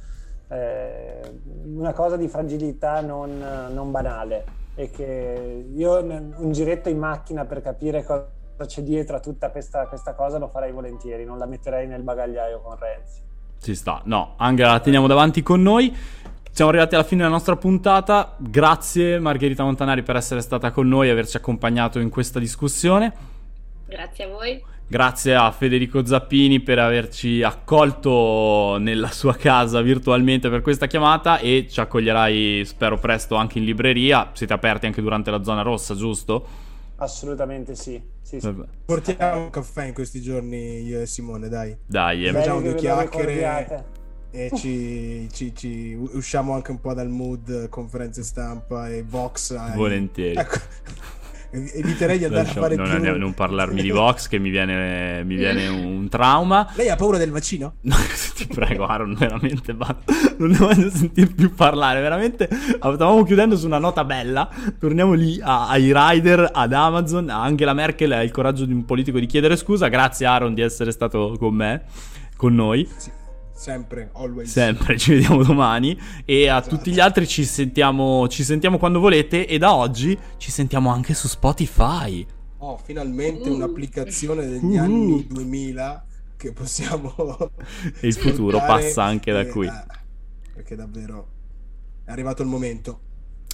una cosa di fragilità non banale, e che io un giretto in macchina per capire cosa c'è dietro a tutta questa cosa lo farei volentieri, non la metterei nel bagagliaio con Renzi. Ci sta, no, Angela la teniamo davanti con noi. Siamo arrivati alla fine della nostra puntata. Grazie Margherita Montanari per essere stata con noi e averci accompagnato in questa discussione. Grazie a voi. Grazie a Federico Zappini per averci accolto nella sua casa virtualmente per questa chiamata, e ci accoglierai spero presto anche in libreria. Siete aperti anche durante la zona rossa, giusto? Assolutamente sì. Portiamo un caffè in questi giorni io e Simone, dai facciamo due chiacchiere e ci usciamo anche un po' dal mood conferenze stampa e Vox. Volentieri, ecco, eviterei di andare a fare non parlarmi di Vox che mi viene un trauma. Lei ha paura del vaccino? No, ti prego Aaron, veramente non ne voglio sentire più parlare, veramente. Stavamo chiudendo su una nota bella, torniamo lì ai Rider, ad Amazon, a Angela Merkel, al coraggio di un politico di chiedere scusa. Grazie Aaron di essere stato con noi. Sì. Sempre, always. Sempre, ci vediamo domani. E a tutti gli altri ci sentiamo quando volete, e da oggi ci sentiamo anche su Spotify. Oh, finalmente un'applicazione degli anni 2000 che possiamo... E il futuro passa anche da qui. Perché davvero è arrivato il momento.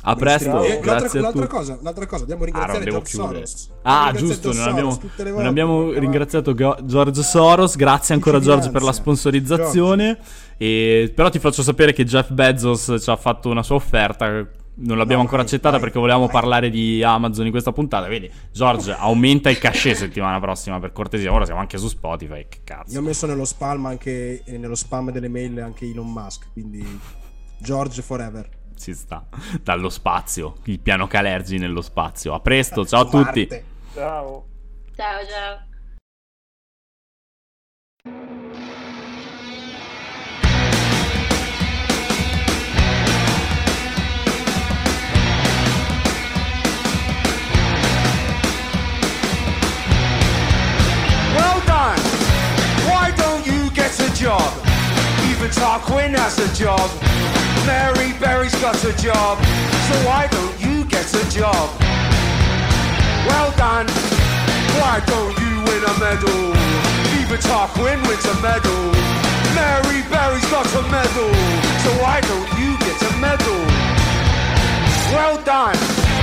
A presto, grazie. L'altra cosa, dobbiamo ringraziare George Soros. Ah, giusto, non abbiamo ringraziato George Soros. Grazie ancora George per la sponsorizzazione. E, però ti faccio sapere che Jeff Bezos ci ha fatto una sua offerta, non l'abbiamo ancora accettata perché volevamo parlare di Amazon in questa puntata. Vedi, George, aumenta il cachet settimana prossima, per cortesia. Ora siamo anche su Spotify, che cazzo. Io ho messo nello spam delle mail anche Elon Musk, quindi George forever. Si sta dallo spazio, il piano Kalergi nello spazio. A presto, ciao a tutti. Ciao. Well done. Why don't you get a job? Even Tarquin has a job. Mary Berry's got a job, so why don't you get a job? Well done, why don't you win a medal? Beaver Tarquin wins a medal. Mary Berry's got a medal, so why don't you get a medal? Well done.